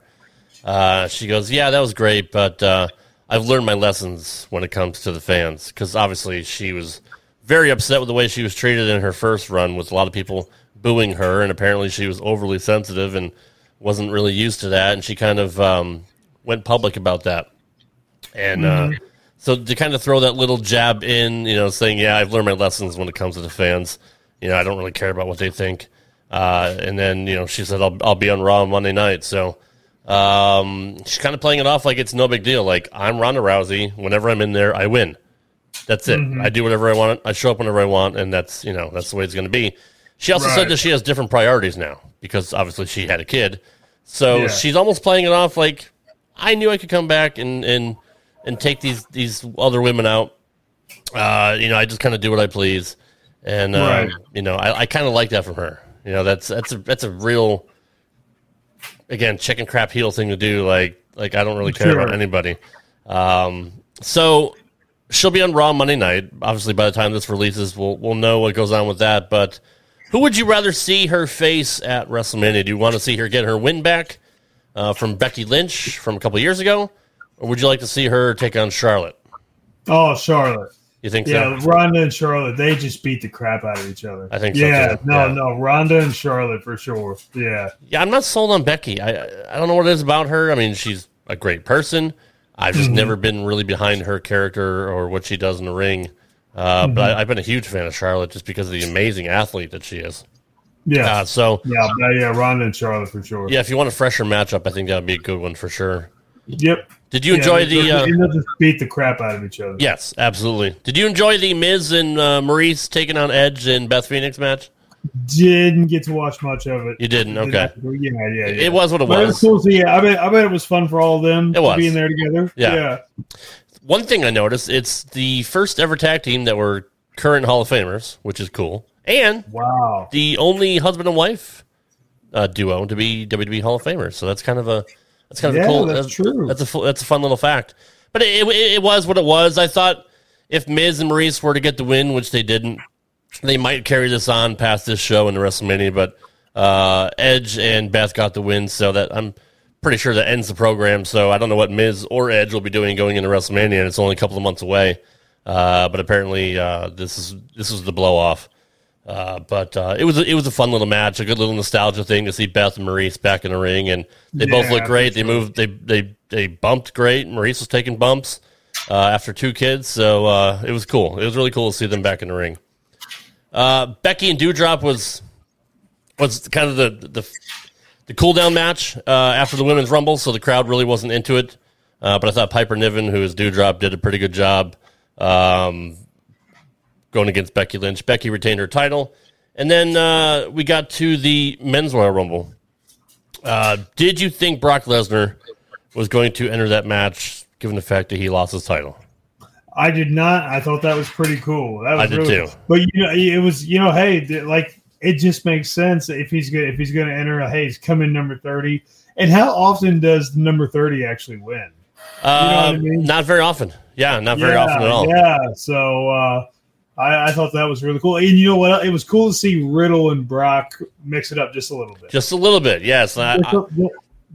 her. She goes, yeah, that was great. But, I've learned my lessons when it comes to the fans. Cause obviously she was very upset with the way she was treated in her first run, with a lot of people booing her, and apparently she was overly sensitive and wasn't really used to that, and she kind of went public about that. And so to kind of throw that little jab in, you know, saying, yeah, I've learned my lessons when it comes to the fans. You know, I don't really care about what they think. And then, you know, she said, I'll be on Raw on Monday night. So she's kind of playing it off like it's no big deal. Like, I'm Ronda Rousey. Whenever I'm in there, I win. That's it. Mm-hmm. I do whatever I want. I show up whenever I want. And that's, you know, that's the way it's going to be. She also said that she has different priorities now because obviously she had a kid. So she's almost playing it off like, I knew I could come back and take these other women out. You know, I just kind of do what I please. And, you know, I kind of like that from her. You know, that's a real, again, chicken crap heel thing to do. Like I don't really care about anybody. So she'll be on Raw Monday night. Obviously, by the time this releases, we'll know what goes on with that. But who would you rather see her face at WrestleMania? Do you want to see her get her win back from Becky Lynch from a couple years ago? Or would you like to see her take on Charlotte? Oh, Charlotte. You think so? Yeah, Ronda and Charlotte, they just beat the crap out of each other. I think so, too. No, Ronda and Charlotte for sure. Yeah. Yeah, I'm not sold on Becky. I don't know what it is about her. I mean, she's a great person. I've just never been really behind her character or what she does in the ring. But I've been a huge fan of Charlotte just because of the amazing athlete that she is. Yeah. So Ronda and Charlotte for sure. Yeah, if you want a fresher matchup, I think that would be a good one for sure. Yep. Did you enjoy they just beat the crap out of each other. Yes, absolutely. Did you enjoy the Miz and Maurice taking on Edge and Beth Phoenix match? Didn't get to watch much of it. You didn't? Okay. Yeah. It was what it was. It was cool, so yeah, I bet it was fun for all of them being there together. Yeah. One thing I noticed, it's the first ever tag team that were current Hall of Famers, which is cool. And the only husband and wife duo to be WWE Hall of Famers. So that's kind of a... That's kind of cool. That's true. That's a fun little fact. But it was what it was. I thought if Miz and Maurice were to get the win, which they didn't, they might carry this on past this show into WrestleMania. But Edge and Beth got the win, so that I'm pretty sure that ends the program. So I don't know what Miz or Edge will be doing going into WrestleMania, and it's only a couple of months away. But apparently this is the blow off. But it was a fun little match, a good little nostalgia thing to see Beth and Maurice back in the ring, and they both look great. They moved, they bumped great. Maurice was taking bumps after two kids, so it was cool. It was really cool to see them back in the ring. Becky and Dewdrop was kind of the cool down match after the women's rumble, so the crowd really wasn't into it. But I thought Piper Niven, who is Dewdrop, did a pretty good job. Going against Becky Lynch. Becky retained her title. And then we got to the Men's Royal Rumble. Did you think Brock Lesnar was going to enter that match, given the fact that he lost his title? I did not. I thought that was pretty cool. That was I did too. But you know, it was, you know, hey, like it just makes sense if he's going to enter. Hey, he's coming number 30. And how often does number 30 actually win? You know what I mean? Not very often. Yeah, not very often at all. Yeah. So. I thought that was really cool. And you know what? It was cool to see Riddle and Brock mix it up just a little bit. Just a little bit, yes.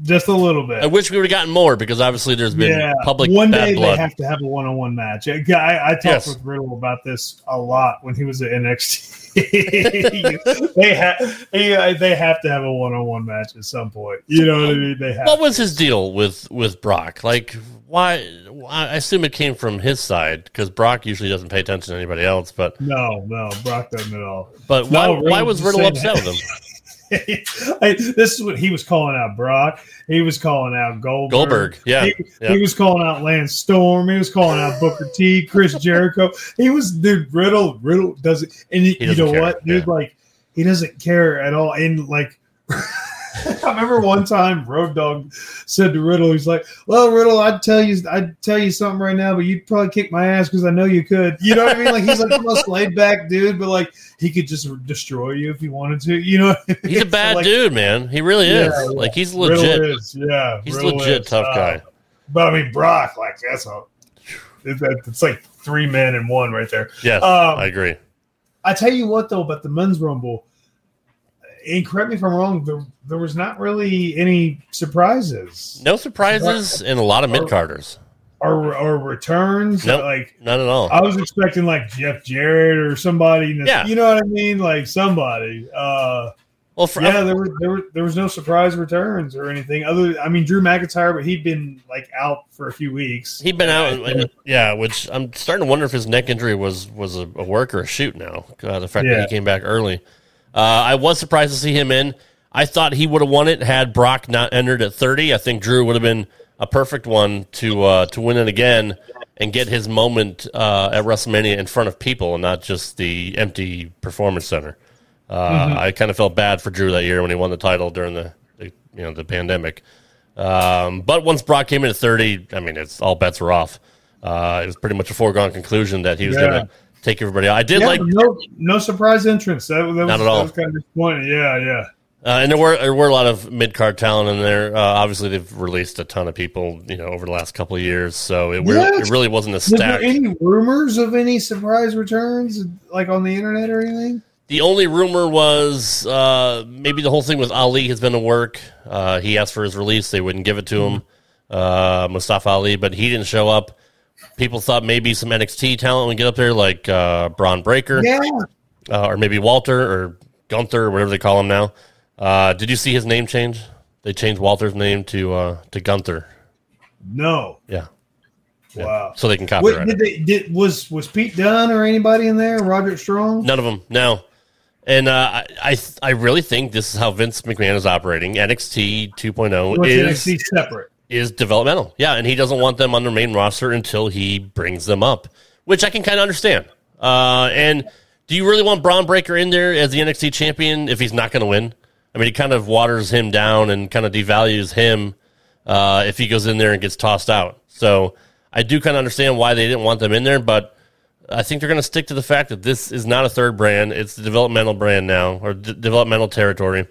Just a little bit. I wish we would have gotten more because obviously there's been public bad blood. One day they have to have a one-on-one match. I talked with Riddle about this a lot when he was at NXT. They have to have a one-on-one match at some point. You know what I mean? What was his deal with Brock? Like... Why? I assume it came from his side because Brock usually doesn't pay attention to anybody else. But no, Brock doesn't at all. But why was Riddle upset with him? This is what he was calling out: Brock. He was calling out Goldberg. Yeah. He was calling out Lance Storm. He was calling out Booker T, Chris Jericho. He was Riddle doesn't, and he doesn't care. What? Dude, like he doesn't care at all, and like. I remember one time Road Dogg said to Riddle, he's like, "Well, Riddle, I'd tell you something right now, but you'd probably kick my ass because I know you could." You know what I mean? Like he's like the most laid back dude, but like he could just destroy you if he wanted to. You know, what I mean? He's a bad dude, man. He really is. Yeah. Like he's legit. Riddle is, yeah, he's Riddle legit is. Tough guy. But I mean, Brock, like that's all. It's like three men in one right there. Yes, I agree. I tell you what though, about the Men's Rumble. And correct me if I'm wrong, there was not really any surprises. No surprises and a lot of mid-carders. or returns. Nope, like not at all. I was expecting like Jeff Jarrett or somebody. Yeah. You know what I mean? Like somebody. Well, there was no surprise returns or anything. Other, I mean, Drew McIntyre, but he'd been like out for a few weeks. He'd been out, which I'm starting to wonder if his neck injury was a work or a shoot now. The fact that he came back early, I was surprised to see him in. I thought he would have won it had Brock not entered at 30. I think Drew would have been a perfect one to win it again and get his moment at WrestleMania in front of people and not just the empty performance center. I kind of felt bad for Drew that year when he won the title during the pandemic. But once Brock came in at 30, I mean, it's all bets were off. It was pretty much a foregone conclusion that he was going to take everybody out. I did like no surprise entrance. That was kind of disappointing. Yeah. And there were a lot of mid-card talent in there. Obviously, they've released a ton of people, over the last couple of years. So it really wasn't a stack. Were there any rumors of any surprise returns, like on the internet or anything? The only rumor was maybe the whole thing with Ali has been a work. He asked for his release. They wouldn't give it to him, Mustafa Ali, but he didn't show up. People thought maybe some NXT talent would get up there, like Braun Breaker, or maybe Walter or Gunther, or whatever they call him now. Did you see his name change? They changed Walter's name to Gunther. No. Yeah. Yeah. Wow! So they can copyright. Was Pete Dunne or anybody in there? Roderick Strong? None of them. No. And I really think this is how Vince McMahon is operating. NXT 2.0 is NXT separate. Is developmental. Yeah, and he doesn't want them on their main roster until he brings them up, which I can kind of understand. And do you really want Braun Breaker in there as the NXT champion if he's not going to win? I mean, it kind of waters him down and kind of devalues him if he goes in there and gets tossed out. So I do kind of understand why they didn't want them in there, but I think they're going to stick to the fact that this is not a third brand. It's the developmental brand now, or developmental territory.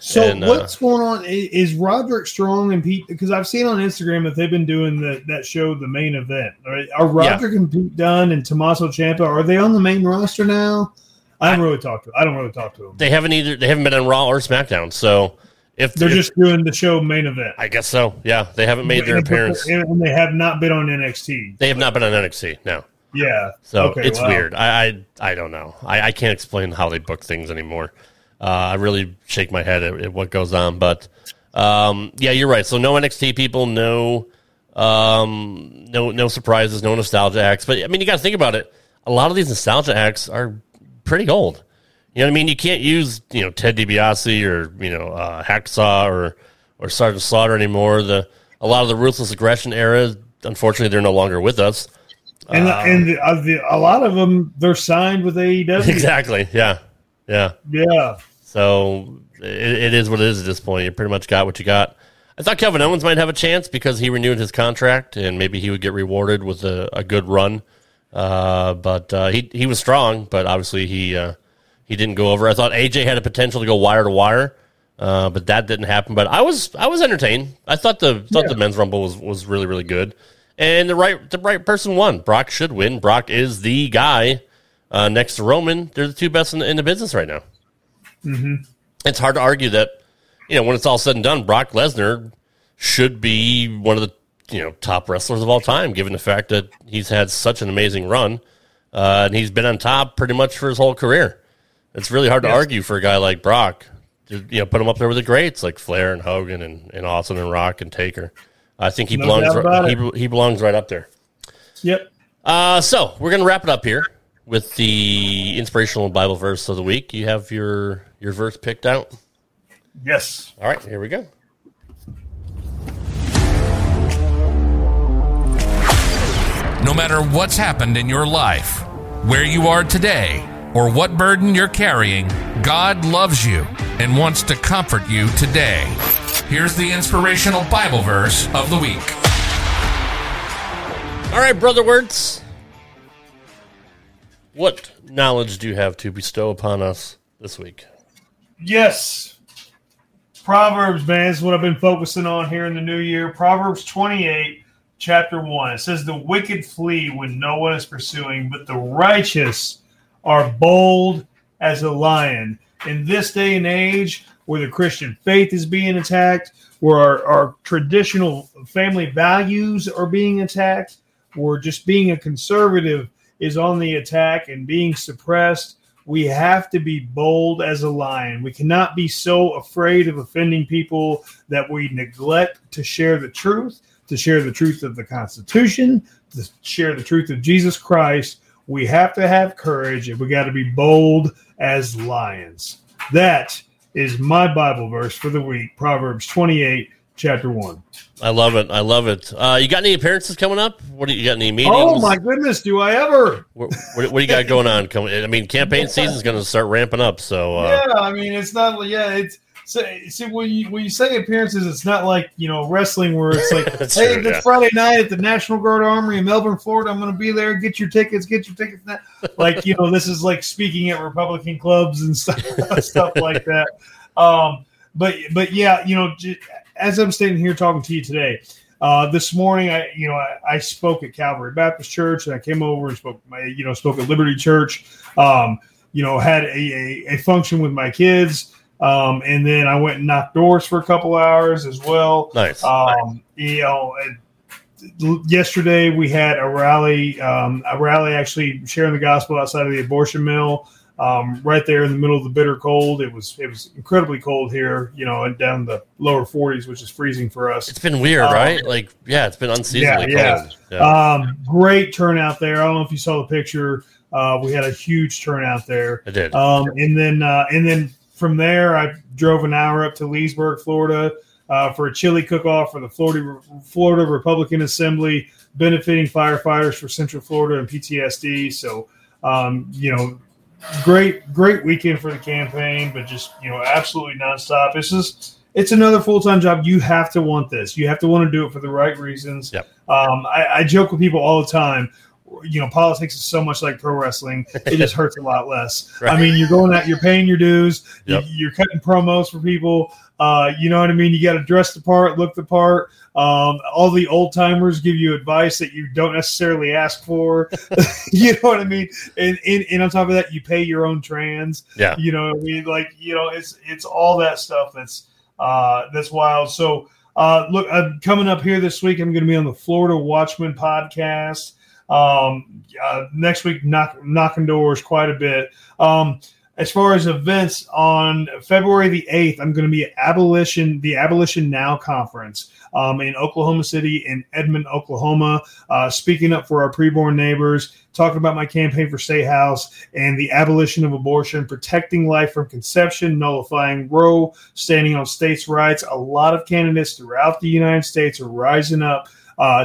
So what's going on? Is Roderick Strong and Pete, because I've seen on Instagram that they've been doing that show, The Main Event. Right? Are Roderick and Pete Dunne and Tommaso Ciampa, are they on the main roster now? I don't really talk to them. They haven't been on Raw or SmackDown, so... They're just doing the show Main Event. I guess so, yeah. They haven't made their appearance. And they have not been on NXT. They have not been on NXT, no. Yeah. So it's weird. I don't know. I can't explain how they book things anymore. I really shake my head at what goes on. But, yeah, you're right. So no NXT people, no surprises, no nostalgia acts. But, I mean, you got to think about it. A lot of these nostalgia acts are pretty old. You know what I mean? You can't use, Ted DiBiase or, Hacksaw or Sergeant Slaughter anymore. A lot of the Ruthless Aggression era, unfortunately, they're no longer with us. And a lot of them, they're signed with AEW. Exactly, yeah. Yeah. Yeah. So it is what it is at this point. You pretty much got what you got. I thought Kevin Owens might have a chance because he renewed his contract and maybe he would get rewarded with a good run. But he was strong, but obviously he didn't go over. I thought AJ had a potential to go wire to wire, but that didn't happen. But I was entertained. I thought the men's rumble was really, really good, and the right person won. Brock should win. Brock is the guy next to Roman. They're the two best in the business right now. Mm-hmm. It's hard to argue that when it's all said and done, Brock Lesnar should be one of the top wrestlers of all time, given the fact that he's had such an amazing run and he's been on top pretty much for his whole career. It's really hard to argue for a guy like Brock. Put him up there with the greats like Flair and Hogan and Austin and Rock and Taker. I think he belongs right up there. Yep. So we're going to wrap it up here with the inspirational Bible verse of the week. You have your verse picked out? Yes. All right, here we go. No matter what's happened in your life, where you are today, or what burden you're carrying, God loves you and wants to comfort you today. Here's the inspirational Bible verse of the week. All right, Brother Wuertz. What knowledge do you have to bestow upon us this week? Yes. Proverbs, man, is what I've been focusing on here in the new year. Proverbs 28, chapter 1. It says, "The wicked flee when no one is pursuing, but the righteous are bold as a lion. In this day and age where the Christian faith is being attacked, where our traditional family values are being attacked, where just being a conservative is on the attack and being suppressed, we have to be bold as a lion. We cannot be so afraid of offending people that we neglect to share the truth of the Constitution, to share the truth of Jesus Christ. We have to have courage, and we got to be bold as lions. That is my Bible verse for the week, Proverbs 28, chapter 1. I love it. I love it. You got any appearances coming up? What do you got? Any meetings? Oh my goodness, do I ever? What do you got going on? Coming? I mean, campaign season is going to start ramping up. So yeah, I mean, it's not. Yeah, it's. See, when you say appearances, it's not like, you know, wrestling where it's like, hey, true, this Friday night at the National Guard Armory in Melbourne, Florida, I'm going to be there. Get your tickets. Like, you know, this is like speaking at Republican clubs and stuff like that. But yeah, you know, as I'm standing here talking to you today, this morning, I spoke at Calvary Baptist Church, and I came over and spoke at Liberty Church. Had a function with my kids. And then I went and knocked doors for a couple hours as well. Nice. You know, yesterday we had a rally actually sharing the gospel outside of the abortion mill, right there in the middle of the bitter cold. It was incredibly cold here, you know, and down in the lower 40s, which is freezing for us. It's been weird, right? Like, yeah, it's been unseasonably cold. Yeah. Great turnout there. I don't know if you saw the picture. We had a huge turnout there. I did. And then, from there, I drove an hour up to Leesburg, Florida, for a chili cook-off for the Florida Republican Assembly, benefiting firefighters for Central Florida and PTSD. So, great weekend for the campaign, but just, absolutely nonstop. It's another full-time job. You have to want this. You have to want to do it for the right reasons. Yep. I joke with people all the time. You know, politics is so much like pro wrestling. It just hurts a lot less. Right. I mean, you're going out, you're paying your dues, yep. You're cutting promos for people. You know what I mean? You got to dress the part, look the part. All the old timers give you advice that you don't necessarily ask for. You know what I mean? And on top of that, you pay your own trans. Yeah. You know what I mean? Like, you know, it's all that stuff that's wild. So, look, coming up here this week, I'm going to be on the Florida Watchman podcast. Next week, knocking doors quite a bit. As far as events, on February the 8th, I'm going to be at the Abolition Now Conference in Oklahoma City and Edmond, Oklahoma, speaking up for our preborn neighbors, talking about my campaign for State House and the abolition of abortion, protecting life from conception, nullifying Roe, standing on states' rights. A lot of candidates throughout the United States are rising up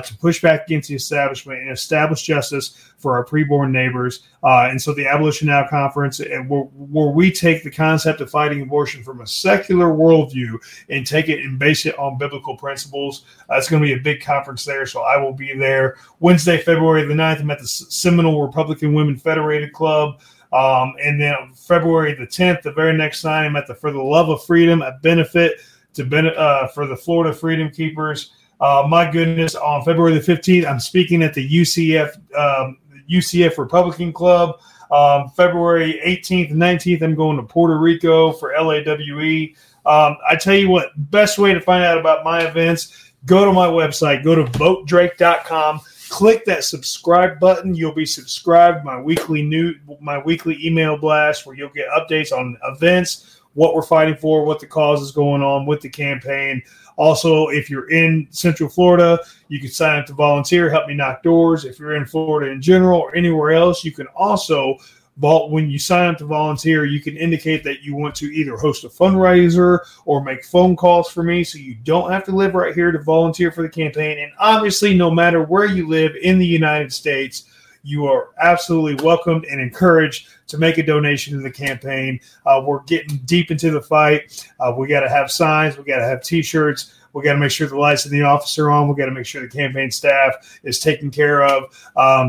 to push back against the establishment and establish justice for our preborn neighbors. And so the Abolition Now Conference, where we take the concept of fighting abortion from a secular worldview and take it and base it on biblical principles. It's going to be a big conference there, so I will be there. Wednesday, February the 9th, I'm at the Seminole Republican Women Federated Club. And then February the 10th, the very next night, I'm at the For the Love of Freedom, a benefit for the Florida Freedom Keepers. My goodness, on February the 15th, I'm speaking at the UCF Republican Club. February 18th and 19th, I'm going to Puerto Rico for LAWE. I tell you what, best way to find out about my events, go to my website, go to votedrake.com, click that subscribe button. You'll be subscribed my weekly email blast where you'll get updates on events, what we're fighting for, what the cause is going on with the campaign. Also, if you're in Central Florida, you can sign up to volunteer, help me knock doors. If you're in Florida in general or anywhere else, you can also, when you sign up to volunteer, you can indicate that you want to either host a fundraiser or make phone calls for me, so you don't have to live right here to volunteer for the campaign. And obviously, no matter where you live in the United States, you are absolutely welcomed and encouraged to make a donation to the campaign. We're getting deep into the fight. We got to have signs. We got to have T-shirts. We got to make sure the lights in the office are on. We got to make sure the campaign staff is taken care of.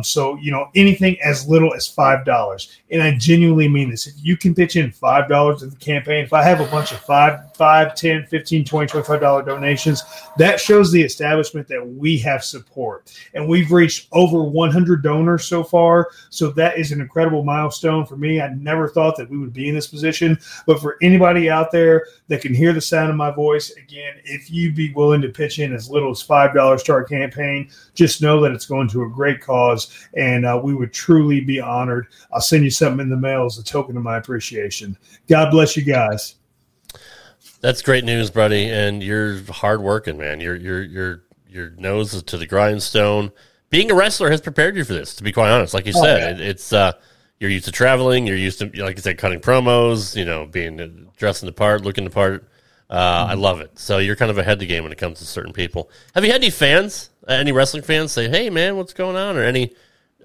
So, anything as little as $5. And I genuinely mean this. If you can pitch in $5 to the campaign, if I have a bunch of $5, $10, $15, $20, $25 donations, that shows the establishment that we have support. And we've reached over 100 donors so far. So that is an incredible milestone. one for me. I never thought that we would be in this position. But for anybody out there that can hear the sound of my voice, again, if you'd be willing to pitch in as little as $5 to our campaign, just know that it's going to a great cause, and we would truly be honored. I'll send you something in the mail as a token of my appreciation. God bless you guys. That's great news, buddy, and you're hard working, man. Your nose is to the grindstone. Being a wrestler has prepared you for this, to be quite honest. Like you said, it's you're used to traveling, you're used to, like you said, cutting promos, you know, being dressing the part, looking the part. I love it. So you're kind of ahead of the game when it comes to certain people. Have you had any fans, any wrestling fans say, "Hey, man, what's going on?" Or any?